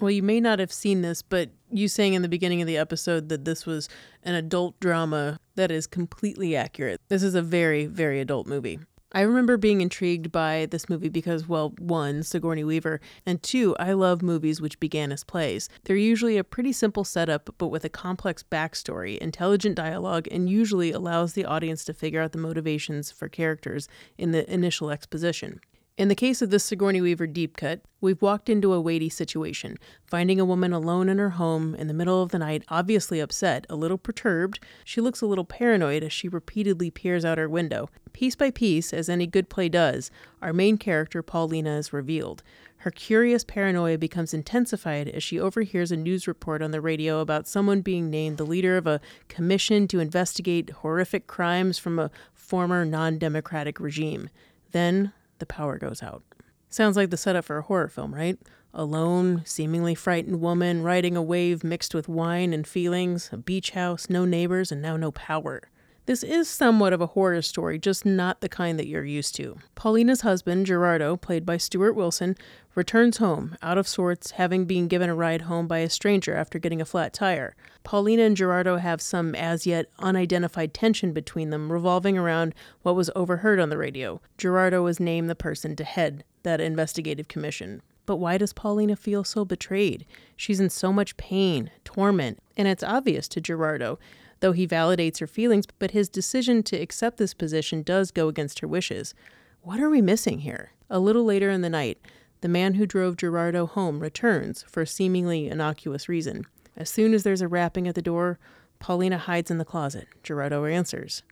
Well, you may not have seen this, but you saying in the beginning of the episode that this was an adult drama, that is completely accurate. This is a very, very adult movie. I remember being intrigued by this movie because, well, one, Sigourney Weaver, and two, I love movies which began as plays. They're usually a pretty simple setup, but with a complex backstory, intelligent dialogue, and usually allows the audience to figure out the motivations for characters in the initial exposition. In the case of this Sigourney Weaver deep cut, we've walked into a weighty situation, finding a woman alone in her home in the middle of the night, obviously upset, a little perturbed. She looks a little paranoid as she repeatedly peers out her window. Piece by piece, as any good play does, our main character, Paulina, is revealed. Her curious paranoia becomes intensified as she overhears a news report on the radio about someone being named the leader of a commission to investigate horrific crimes from a former non-democratic regime. Then the power goes out. Sounds like the setup for a horror film, right? A lone, seemingly frightened woman riding a wave mixed with wine and feelings, a beach house, no neighbors, and now no power. This is somewhat of a horror story, just not the kind that you're used to. Paulina's husband, Gerardo, played by Stuart Wilson, returns home, out of sorts, having been given a ride home by a stranger after getting a flat tire. Paulina and Gerardo have some as-yet unidentified tension between them, revolving around what was overheard on the radio. Gerardo was named the person to head that investigative commission. But why does Paulina feel so betrayed? She's in so much pain, torment, and it's obvious to Gerardo, though he validates her feelings, but his decision to accept this position does go against her wishes. What are we missing here? A little later in the night, the man who drove Gerardo home returns for a seemingly innocuous reason. As soon as there's a rapping at the door, Paulina hides in the closet. Gerardo answers.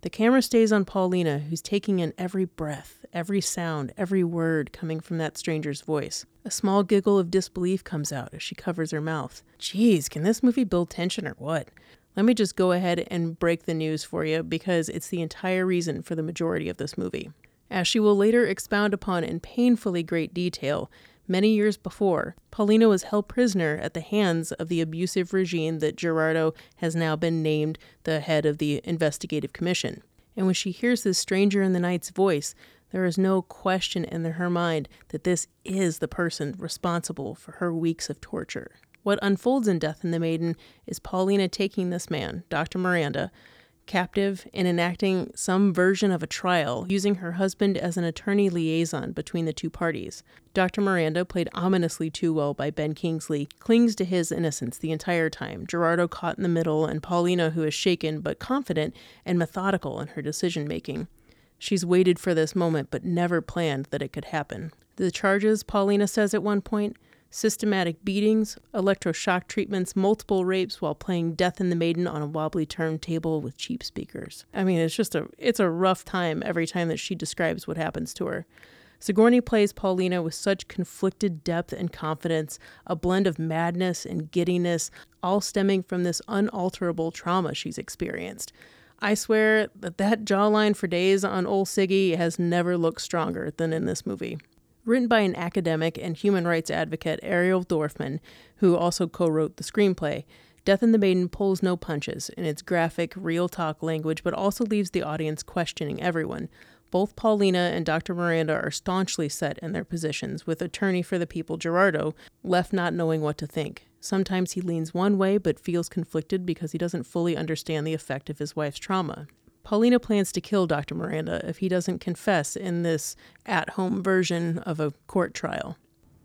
The camera stays on Paulina, who's taking in every breath, every sound, every word coming from that stranger's voice. A small giggle of disbelief comes out as she covers her mouth. Geez, can this movie build tension or what? Let me just go ahead and break the news for you, because it's the entire reason for the majority of this movie. As she will later expound upon in painfully great detail, many years before, Paulina was held prisoner at the hands of the abusive regime that Gerardo has now been named the head of the investigative commission. And when she hears this stranger in the night's voice, there is no question in her mind that this is the person responsible for her weeks of torture. What unfolds in Death and the Maiden is Paulina taking this man, Dr. Miranda, captive and enacting some version of a trial, using her husband as an attorney liaison between the two parties. Dr. Miranda, played ominously too well by Ben Kingsley, clings to his innocence the entire time, Gerardo caught in the middle, and Paulina, who is shaken but confident and methodical in her decision-making. She's waited for this moment, but never planned that it could happen. The charges, Paulina says at one point, systematic beatings, electroshock treatments, multiple rapes while playing Death and the Maiden on a wobbly turntable with cheap speakers. I mean, it's just a rough time every time that she describes what happens to her. Sigourney plays Paulina with such conflicted depth and confidence, a blend of madness and giddiness, all stemming from this unalterable trauma she's experienced. I swear that jawline for days on old Siggy has never looked stronger than in this movie. Written by an academic and human rights advocate, Ariel Dorfman, who also co-wrote the screenplay, Death and the Maiden pulls no punches in its graphic, real-talk language, but also leaves the audience questioning everyone. Both Paulina and Dr. Miranda are staunchly set in their positions, with attorney for the people, Gerardo, left not knowing what to think. Sometimes he leans one way, but feels conflicted because he doesn't fully understand the effect of his wife's trauma. Paulina plans to kill Dr. Miranda if he doesn't confess in this at-home version of a court trial.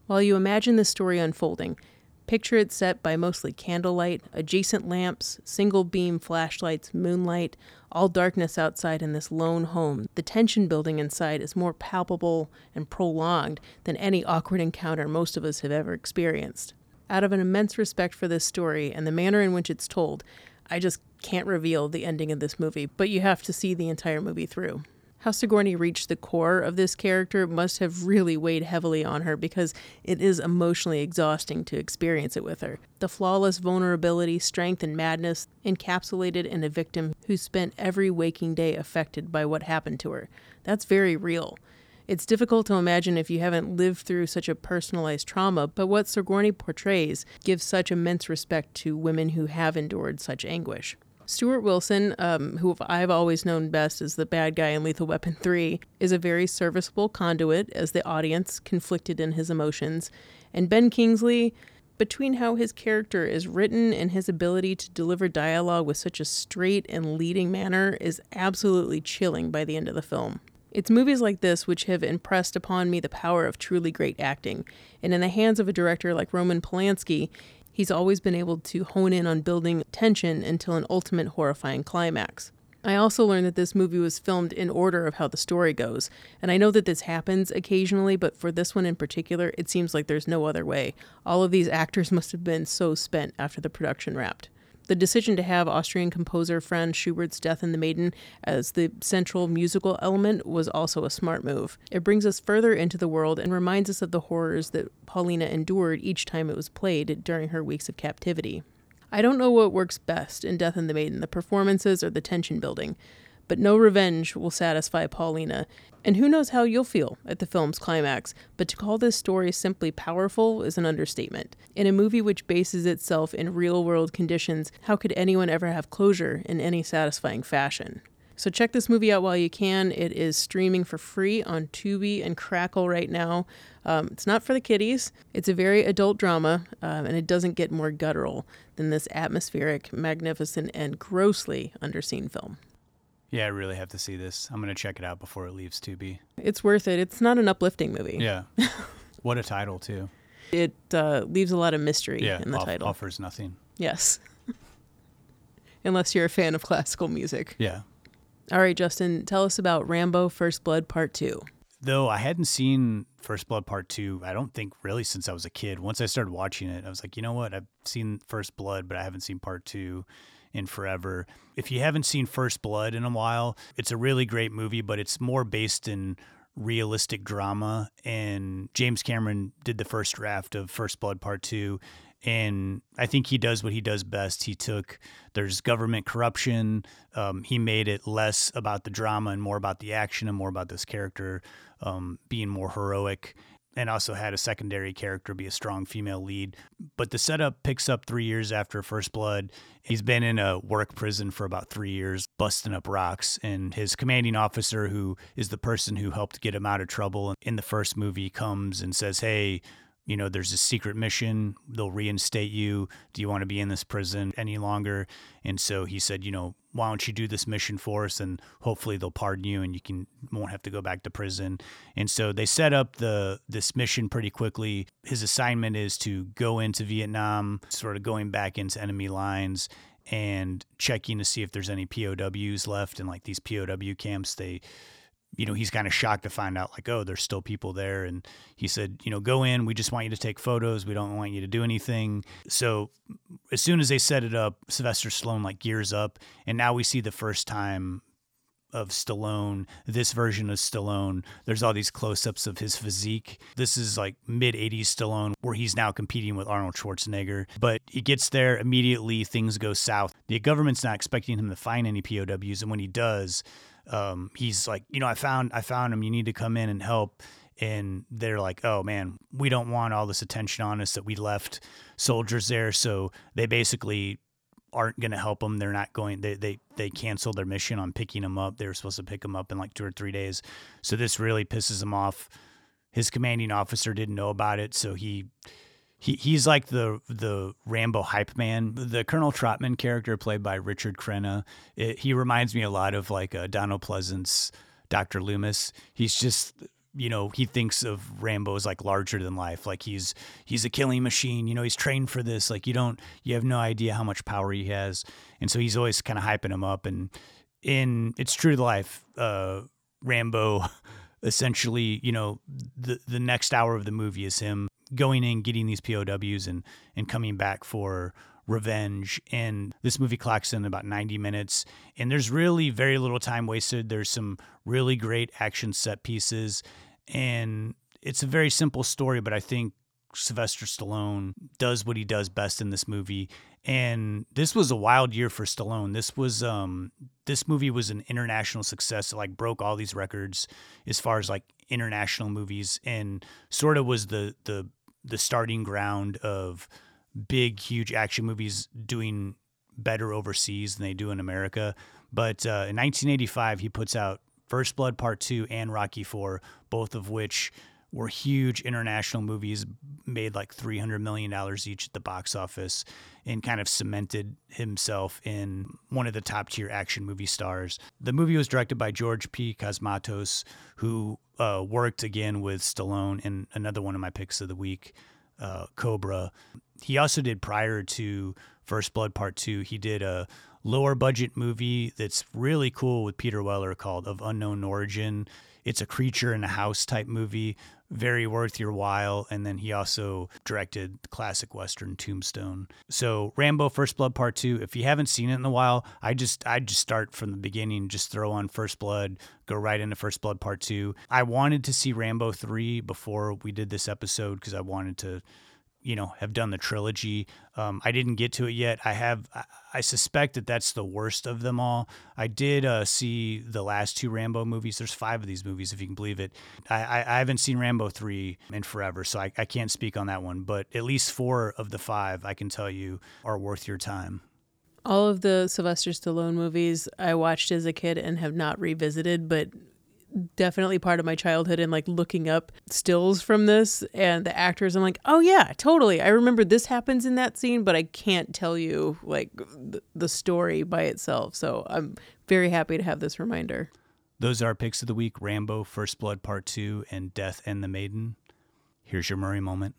While you imagine this story unfolding, picture it set by mostly candlelight, adjacent lamps, single-beam flashlights, moonlight, all darkness outside in this lone home. The tension building inside is more palpable and prolonged than any awkward encounter most of us have ever experienced. Out of an immense respect for this story and the manner in which it's told, I just can't reveal the ending of this movie, but you have to see the entire movie through. How Sigourney reached the core of this character must have really weighed heavily on her, because it is emotionally exhausting to experience it with her. The flawless vulnerability, strength, and madness encapsulated in a victim who spent every waking day affected by what happened to her. That's very real. It's difficult to imagine if you haven't lived through such a personalized trauma, but what Sigourney portrays gives such immense respect to women who have endured such anguish. Stuart Wilson, who I've always known best as the bad guy in Lethal Weapon 3, is a very serviceable conduit as the audience, conflicted in his emotions. And Ben Kingsley, between how his character is written and his ability to deliver dialogue with such a straight and leading manner, is absolutely chilling by the end of the film. It's movies like this which have impressed upon me the power of truly great acting. And in the hands of a director like Roman Polanski, he's always been able to hone in on building tension until an ultimate horrifying climax. I also learned that this movie was filmed in order of how the story goes, and I know that this happens occasionally, but for this one in particular, it seems like there's no other way. All of these actors must have been so spent after the production wrapped. The decision to have Austrian composer Franz Schubert's Death and the Maiden as the central musical element was also a smart move. It brings us further into the world and reminds us of the horrors that Paulina endured each time it was played during her weeks of captivity. I don't know what works best in Death and the Maiden, the performances or the tension building, but no revenge will satisfy Paulina. And who knows how you'll feel at the film's climax, but to call this story simply powerful is an understatement. In a movie which bases itself in real-world conditions, how could anyone ever have closure in any satisfying fashion? So check this movie out while you can. It is streaming for free on Tubi and Crackle right now. It's not for the kiddies. It's a very adult drama, and it doesn't get more guttural than this atmospheric, magnificent, and grossly underseen film. Yeah, I really have to see this. I'm going to check it out before it leaves Tubi. It's worth it. It's not an uplifting movie. Yeah. What a title, too. It leaves a lot of mystery in the title. Yeah, offers nothing. Yes. Unless you're a fan of classical music. Yeah. All right, Justin, tell us about Rambo First Blood Part 2. Though I hadn't seen First Blood Part 2, I don't think really since I was a kid. Once I started watching it, I was like, you know what? I've seen First Blood, but I haven't seen Part 2. In forever. If you haven't seen First Blood in a while, it's a really great movie, but it's more based in realistic drama. And James Cameron did the first draft of First Blood Part 2. And I think he does what he does best. There's government corruption. He made it less about the drama and more about the action and more about this character being more heroic. And also had a secondary character be a strong female lead. But the setup picks up 3 years after First Blood. He's been in a work prison for about 3 years, busting up rocks. And his commanding officer, who is the person who helped get him out of trouble in the first movie, comes and says, hey, you know, there's a secret mission. They'll reinstate you. Do you want to be in this prison any longer? And so he said, you know, why don't you do this mission for us and hopefully they'll pardon you and you won't have to go back to prison. And so they set up this mission pretty quickly. His assignment is to go into Vietnam, sort of going back into enemy lines and checking to see if there's any POWs left. And like these POW camps, he's kind of shocked to find out like, oh, there's still people there. And he said, you know, go in. We just want you to take photos. We don't want you to do anything. So as soon as they set it up, Sylvester Stallone like gears up. And now we see the first time of Stallone, this version of Stallone. There's all these close-ups of his physique. This is like mid-80s Stallone where he's now competing with Arnold Schwarzenegger. But he gets there immediately. Things go south. The government's not expecting him to find any POWs. And when he does, he's like, you know, I found him, you need to come in and help. And they're like, oh man, we don't want all this attention on us that we left soldiers there. So they basically aren't going to help him. They're not going, they canceled their mission on picking him up. They were supposed to pick him up in like 2 or 3 days. So this really pisses him off. His commanding officer didn't know about it. So he's like the Rambo hype man. The Colonel Trotman character played by Richard Crenna, he reminds me a lot of like Donald Pleasance, Dr. Loomis. He's just, you know, he thinks of Rambo as like larger than life. Like he's a killing machine. You know, he's trained for this. Like you have no idea how much power he has. And so he's always kind of hyping him up. And in It's True to Life, Rambo, essentially, you know, the next hour of the movie is him going in, getting these POWs and coming back for revenge. And this movie clocks in about 90 minutes, and there's really very little time wasted. There's some really great action set pieces, and it's a very simple story, but I think Sylvester Stallone does what he does best in this movie. And this was a wild year for Stallone. This was this movie was an international success. It like broke all these records as far as like international movies, and sort of was the starting ground of big, huge action movies doing better overseas than they do in America. But in 1985, he puts out First Blood Part 2 and Rocky IV, both of which were huge international movies, made like $300 million each at the box office, and kind of cemented himself in one of the top-tier action movie stars. The movie was directed by George P. Cosmatos, who worked again with Stallone in another one of my picks of the week, Cobra. He also did, prior to First Blood Part 2, he did a lower-budget movie that's really cool with Peter Weller called Of Unknown Origin. It's a creature in a house type movie, very worth your while. And then he also directed the classic Western Tombstone. So Rambo First Blood Part 2, if you haven't seen it in a while, I just start from the beginning, just throw on First Blood, go right into First Blood Part 2. I wanted to see Rambo 3 before we did this episode because I wanted to, you know, have done the trilogy. I didn't get to it yet. I suspect that that's the worst of them all. I did see the last two Rambo movies. There's 5 of these movies, if you can believe it. I haven't seen Rambo 3 in forever, so I can't speak on that one. But at least 4 of the 5, I can tell you, are worth your time. All of the Sylvester Stallone movies I watched as a kid and have not revisited, but definitely part of my childhood, and like looking up stills from this and the actors, I'm like, oh yeah, totally, I remember this happens in that scene, but I can't tell you like the story by itself. So I'm very happy to have this reminder. Those are our picks of the week: Rambo First Blood Part 2 and Death and the Maiden. Here's your Murray moment.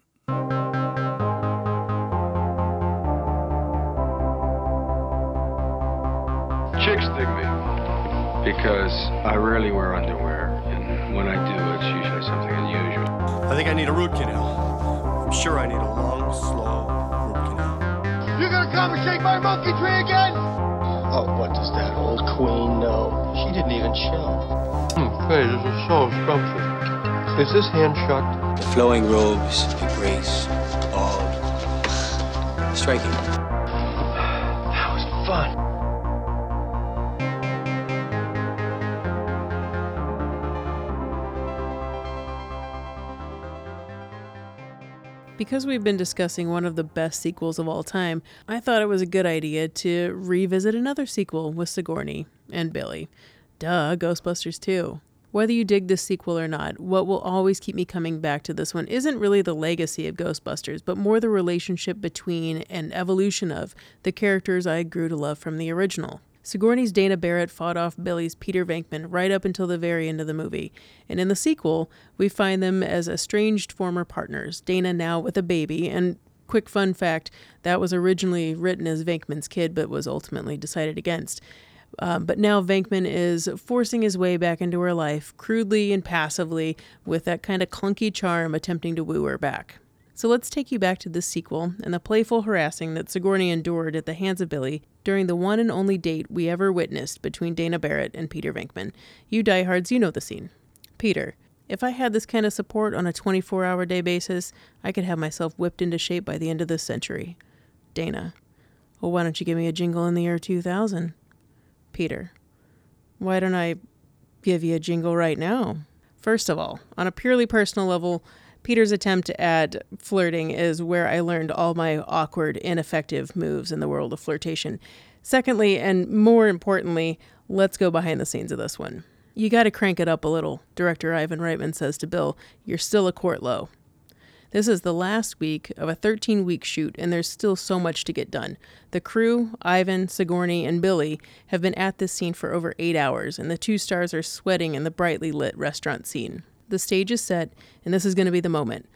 Chicks dig me because I rarely wear underwear, and when I do, it's usually something unusual. I think I need a root canal. I'm sure I need a long, slow root canal. You're gonna come and shake my monkey tree again? Oh, what does that old queen know? She didn't even chill. I'm afraid this is so scrumptious. Is this hand shucked? The flowing robes, the grace, all striking. That was fun. Because we've been discussing one of the best sequels of all time, I thought it was a good idea to revisit another sequel with Sigourney and Billy. Duh, Ghostbusters 2. Whether you dig this sequel or not, what will always keep me coming back to this one isn't really the legacy of Ghostbusters, but more the relationship between and evolution of the characters I grew to love from the original. Sigourney's Dana Barrett fought off Billy's Peter Venkman right up until the very end of the movie, and in the sequel, we find them as estranged former partners, Dana now with a baby, and quick fun fact, that was originally written as Venkman's kid but was ultimately decided against. But now Venkman is forcing his way back into her life, crudely and passively, with that kind of clunky charm attempting to woo her back. So let's take you back to this sequel and the playful harassing that Sigourney endured at the hands of Billy during the one and only date we ever witnessed between Dana Barrett and Peter Venkman. You diehards, you know the scene. Peter: if I had this kind of support on a 24-hour day basis, I could have myself whipped into shape by the end of this century. Dana: well, why don't you give me a jingle in the year 2000? Peter: why don't I give you a jingle right now? First of all, on a purely personal level, Peter's attempt at flirting is where I learned all my awkward, ineffective moves in the world of flirtation. Secondly, and more importantly, let's go behind the scenes of this one. You gotta crank it up a little, director Ivan Reitman says to Bill. You're still a quart low. This is the last week of a 13-week shoot, and there's still so much to get done. The crew, Ivan, Sigourney, and Billy, have been at this scene for over 8 hours, and the two stars are sweating in the brightly lit restaurant scene. The stage is set, and this is going to be the moment.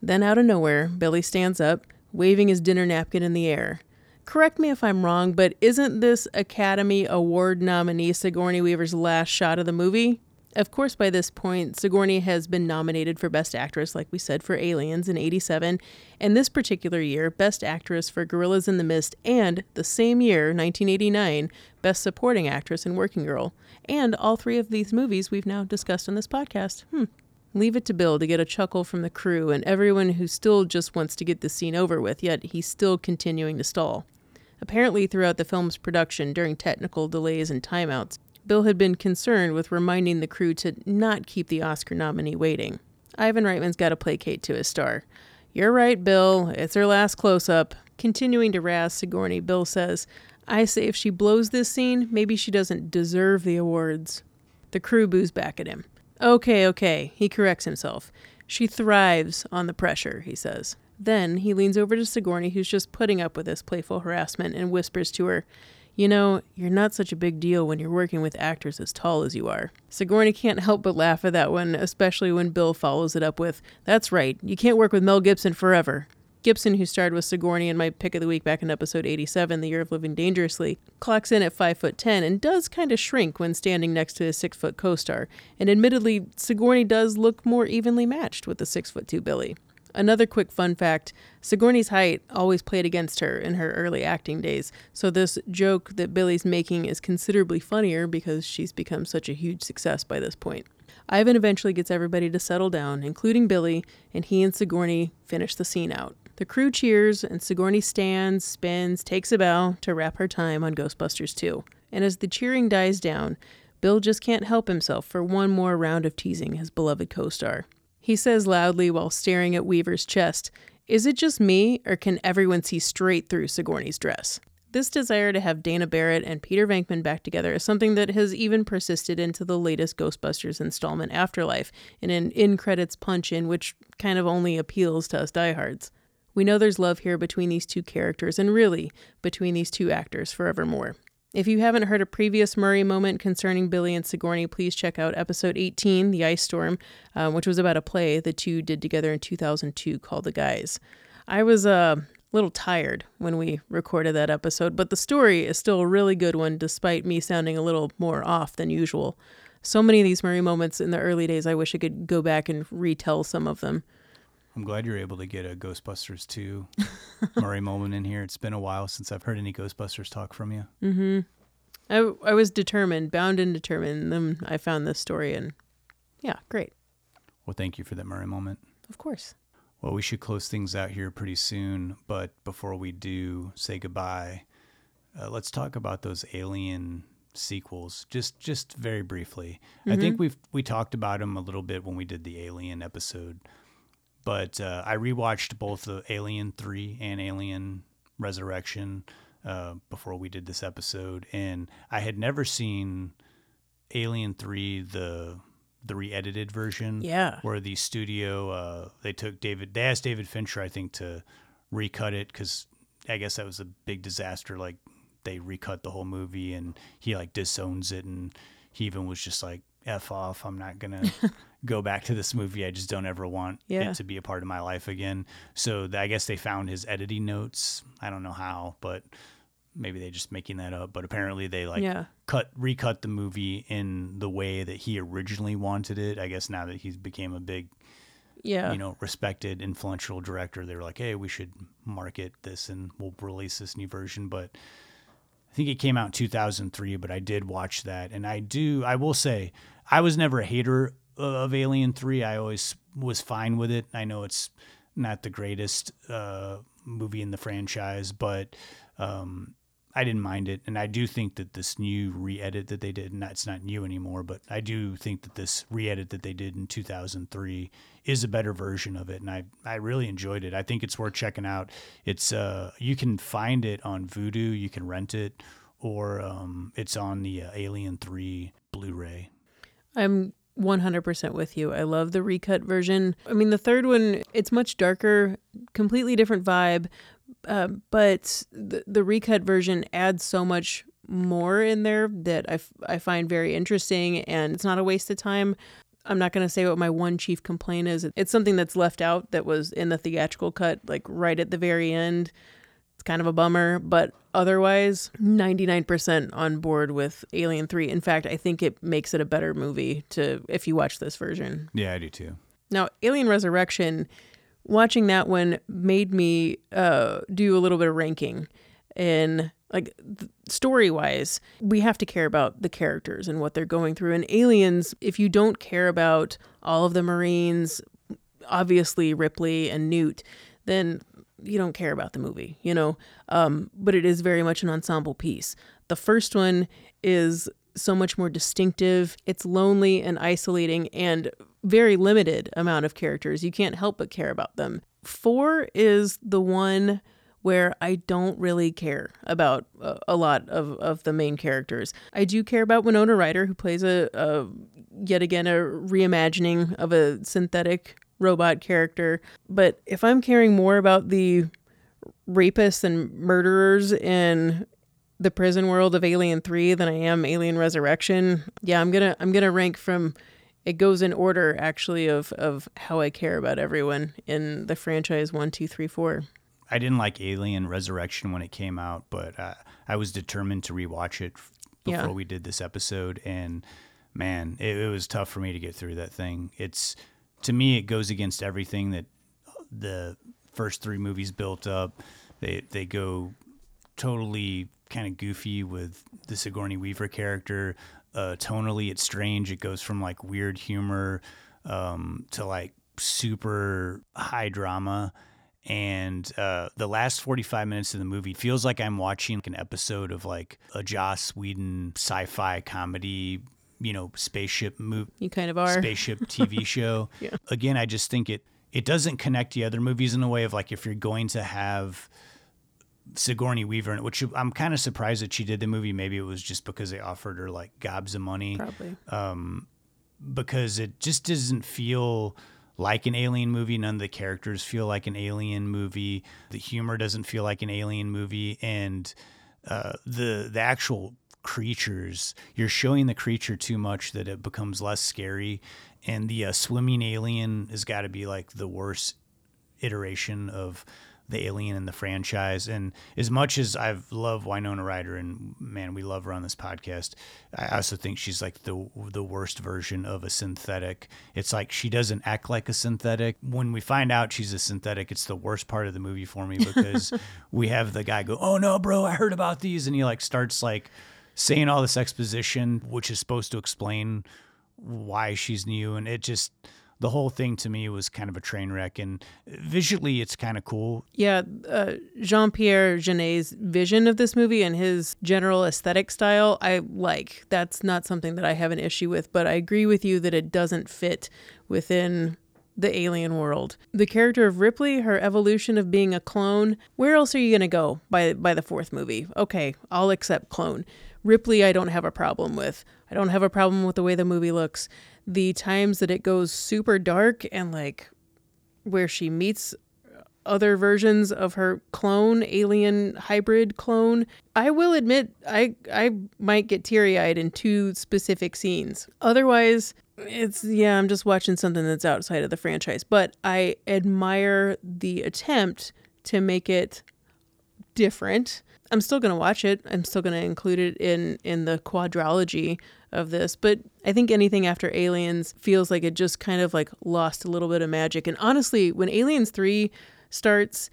Then out of nowhere, Billy stands up, waving his dinner napkin in the air. Correct me if I'm wrong, but isn't this Academy Award nominee Sigourney Weaver's last shot of the movie? Of course, by this point, Sigourney has been nominated for Best Actress, like we said, for Aliens in 1987, and this particular year, Best Actress for Gorillas in the Mist, and the same year, 1989, Best Supporting Actress in Working Girl. And all three of these movies we've now discussed on this podcast. Leave it to Bill to get a chuckle from the crew and everyone who still just wants to get the scene over with, yet he's still continuing to stall. Apparently, throughout the film's production, during technical delays and timeouts, Bill had been concerned with reminding the crew to not keep the Oscar nominee waiting. Ivan Reitman's got to placate to his star. "You're right, Bill. It's her last close-up." Continuing to razz Sigourney, Bill says, "I say if she blows this scene, maybe she doesn't deserve the awards." The crew boos back at him. Okay, he corrects himself. "She thrives on the pressure," he says. Then he leans over to Sigourney, who's just putting up with this playful harassment, and whispers to her, "You know, you're not such a big deal when you're working with actors as tall as you are." Sigourney can't help but laugh at that one, especially when Bill follows it up with, "That's right, you can't work with Mel Gibson forever." Gibson, who starred with Sigourney in my pick of the week back in episode 87, The Year of Living Dangerously, clocks in at 5'10" and does kind of shrink when standing next to his 6' co-star. And admittedly, Sigourney does look more evenly matched with the 6'2" Billy. Another quick fun fact, Sigourney's height always played against her in her early acting days, so this joke that Billy's making is considerably funnier because she's become such a huge success by this point. Ivan eventually gets everybody to settle down, including Billy, and he and Sigourney finish the scene out. The crew cheers, and Sigourney stands, spins, takes a bow to wrap her time on Ghostbusters 2. And as the cheering dies down, Bill just can't help himself for one more round of teasing his beloved co-star. He says loudly while staring at Weaver's chest, "Is it just me, or can everyone see straight through Sigourney's dress?" This desire to have Dana Barrett and Peter Venkman back together is something that has even persisted into the latest Ghostbusters installment, Afterlife, in an in-credits punch-in which kind of only appeals to us diehards. We know there's love here between these two characters, and really, between these two actors forevermore. If you haven't heard a previous Murray moment concerning Billy and Sigourney, please check out episode 18, The Ice Storm, which was about a play the two did together in 2002 called The Guys. I was a little tired when we recorded that episode, but the story is still a really good one, despite me sounding a little more off than usual. So many of these Murray moments in the early days, I wish I could go back and retell some of them. I'm glad you're able to get a Ghostbusters 2 Murray moment in here. It's been a while since I've heard any Ghostbusters talk from you. Mm-hmm. I was determined, bound and determined. Then I found this story, and yeah, great. Well, thank you for that Murray moment. Of course. Well, we should close things out here pretty soon, but before we do say goodbye, let's talk about those Alien sequels just very briefly. Mm-hmm. I think we talked about them a little bit when we did the Alien episode. But I rewatched both the Alien 3 and Alien Resurrection before we did this episode, and I had never seen Alien 3, the re-edited version, where the studio they asked David Fincher, I think, to recut it because I guess that was a big disaster. Like they recut the whole movie, and he like disowns it, and he even was just like, "F off, I'm not gonna go back to this movie. I just don't ever want it to be a part of my life again." So I guess they found his editing notes. I don't know how, but maybe they're just making that up. But apparently they recut the movie in the way that he originally wanted it. I guess now that he's became a big, respected, influential director, they were like, "Hey, we should market this and we'll release this new version." But I think it came out in 2003, but I did watch that. And I will say, I was never a hater of Alien 3. I always was fine with it. I know it's not the greatest movie in the franchise, but I didn't mind it. And I do think that this new re-edit that they did, it's not new anymore, but I do think that this re-edit that they did in 2003 is a better version of it. And I really enjoyed it. I think it's worth checking out. It's you can find it on Vudu. You can rent it, or it's on the Alien 3 Blu-ray. I'm 100% with you. I love the recut version. I mean, the third one, it's much darker, completely different vibe, but the recut version adds so much more in there that I find very interesting, and it's not a waste of time. I'm not going to say what my one chief complaint is. It's something that's left out that was in the theatrical cut, like right at the very end. It's kind of a bummer, but otherwise, 99% on board with Alien 3. In fact, I think it makes it a better movie if you watch this version. Yeah, I do too. Now, Alien Resurrection, watching that one made me do a little bit of ranking. And like story-wise, we have to care about the characters and what they're going through. And Aliens, if you don't care about all of the Marines, obviously Ripley and Newt, then you don't care about the movie, you know? But it is very much an ensemble piece. The first one is so much more distinctive. It's lonely and isolating and very limited amount of characters. You can't help but care about them. 4 is the one where I don't really care about a lot of the main characters. I do care about Winona Ryder, who plays yet again, a reimagining of a synthetic robot character. But if I'm caring more about the rapists and murderers in the prison world of Alien 3 than I am Alien Resurrection, yeah, I'm gonna rank from. It goes in order, actually, of how I care about everyone in the franchise 1, 2, 3, 4. I didn't like Alien Resurrection when it came out, but I was determined to rewatch it before we did this episode. And man, it was tough for me to get through that thing. To me, it goes against everything that the first 3 movies built up. They go totally kind of goofy with the Sigourney Weaver character. Tonally, it's strange. It goes from like weird humor to like super high drama. And the last 45 minutes of the movie feels like I'm watching an episode of like a Joss Whedon sci-fi comedy, you know, spaceship movie. You kind of are. Spaceship TV show. Yeah. Again, I just think it doesn't connect the other movies in a way of like if you're going to have Sigourney Weaver, which I'm kind of surprised that she did the movie. Maybe it was just because they offered her like gobs of money. Probably. Because it just doesn't feel like an Alien movie. None of the characters feel like an Alien movie. The humor doesn't feel like an Alien movie. And the actual creatures, you're showing the creature too much that it becomes less scary. And the swimming alien has got to be like the worst iteration of the alien in the franchise. And as much as I love Winona Ryder, and man, we love her on this podcast, I also think she's like the worst version of a synthetic. It's like she doesn't act like a synthetic. When we find out she's a synthetic, it's the worst part of the movie for me, because we have the guy go, "Oh no, bro, I heard about these," and he like starts like saying all this exposition, which is supposed to explain why she's new. And it just, the whole thing to me was kind of a train wreck, and visually it's kind of cool. Yeah, Jean-Pierre Genet's vision of this movie and his general aesthetic style, I like. That's not something that I have an issue with, but I agree with you that it doesn't fit within the alien world. The character of Ripley, her evolution of being a clone, where else are you going to go by the 4th movie? Okay, I'll accept clone. Ripley, I don't have a problem with. I don't have a problem with the way the movie looks. The times that it goes super dark and like where she meets other versions of her clone, alien hybrid clone. I will admit I might get teary-eyed in 2 specific scenes. Otherwise, it's, yeah, I'm just watching something that's outside of the franchise. But I admire the attempt to make it different. I'm still going to watch it. I'm still going to include it in the quadrilogy of this. But I think anything after Aliens feels like it just kind of like lost a little bit of magic. And honestly, when Aliens 3 starts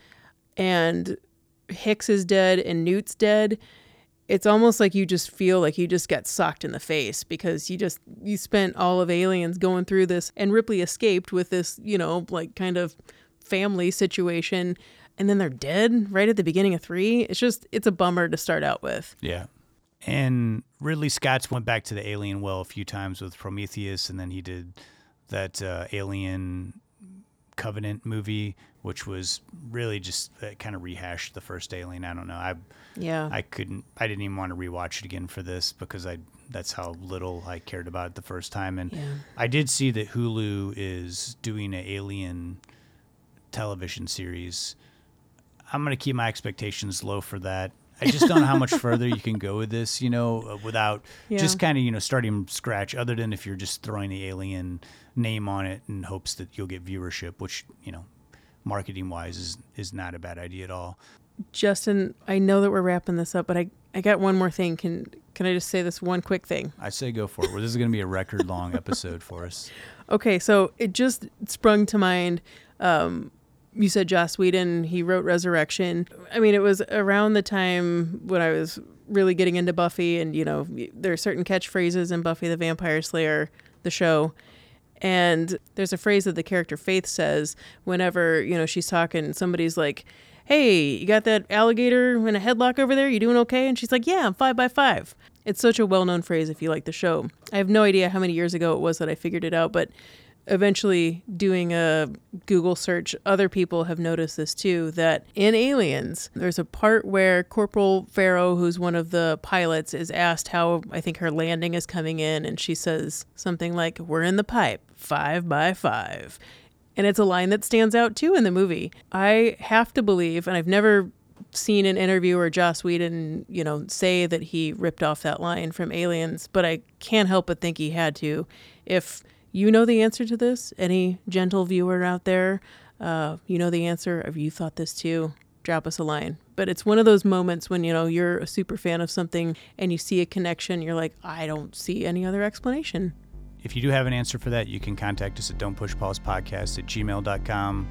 and Hicks is dead and Newt's dead, it's almost like you just feel like you just got socked in the face, because you spent all of Aliens going through this, and Ripley escaped with this, you know, like kind of family situation, and then they're dead right at the beginning of 3. It's a bummer to start out with. Yeah. And Ridley Scott's went back to the alien well a few times with Prometheus, and then he did that Alien Covenant movie, which was really just kind of rehashed the first Alien. I don't know. I didn't even want to rewatch it again for this, because that's how little I cared about it the first time. And yeah. I did see that Hulu is doing an Alien television series. I'm going to keep my expectations low for that. I just don't know how much further you can go with this, you know, without just kind of, you know, starting from scratch, other than if you're just throwing the alien name on it in hopes that you'll get viewership, which, you know, marketing wise is not a bad idea at all. Justin, I know that we're wrapping this up, but I got one more thing. Can I just say this one quick thing? I say go for it. This is going to be a record-long episode for us. Okay, so it just sprung to mind. You said Joss Whedon, he wrote Resurrection. I mean, it was around the time when I was really getting into Buffy, and, you know, there are certain catchphrases in Buffy the Vampire Slayer, the show. And there's a phrase that the character Faith says whenever, you know, she's talking, somebody's like, hey, you got that alligator in a headlock over there? You doing okay? And she's like, yeah, I'm 5x5. It's such a well-known phrase if you like the show. I have no idea how many years ago it was that I figured it out, but eventually doing a Google search, other people have noticed this too, that in Aliens, there's a part where Corporal Farrow, who's one of the pilots, is asked how, I think, her landing is coming in, and she says something like, we're in the pipe, 5x5. And it's a line that stands out, too, in the movie. I have to believe, and I've never seen an interview or Joss Whedon, you know, say that he ripped off that line from Aliens, but I can't help but think he had to. If you know the answer to this, any gentle viewer out there, you know the answer, if you thought this too, drop us a line. But it's one of those moments when, you know, you're a super fan of something and you see a connection, you're like, I don't see any other explanation. If you do have an answer for that, you can contact us at don'tpushpausepodcast@gmail.com.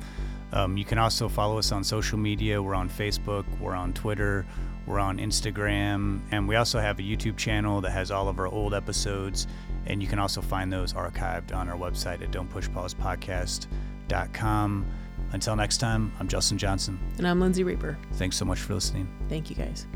You can also follow us on social media. We're on Facebook, we're on Twitter, we're on Instagram, and we also have a YouTube channel that has all of our old episodes, and you can also find those archived on our website at don'tpushpausepodcast.com. Until next time, I'm Justin Johnson. And I'm Lindsay Reaper. Thanks so much for listening. Thank you, guys.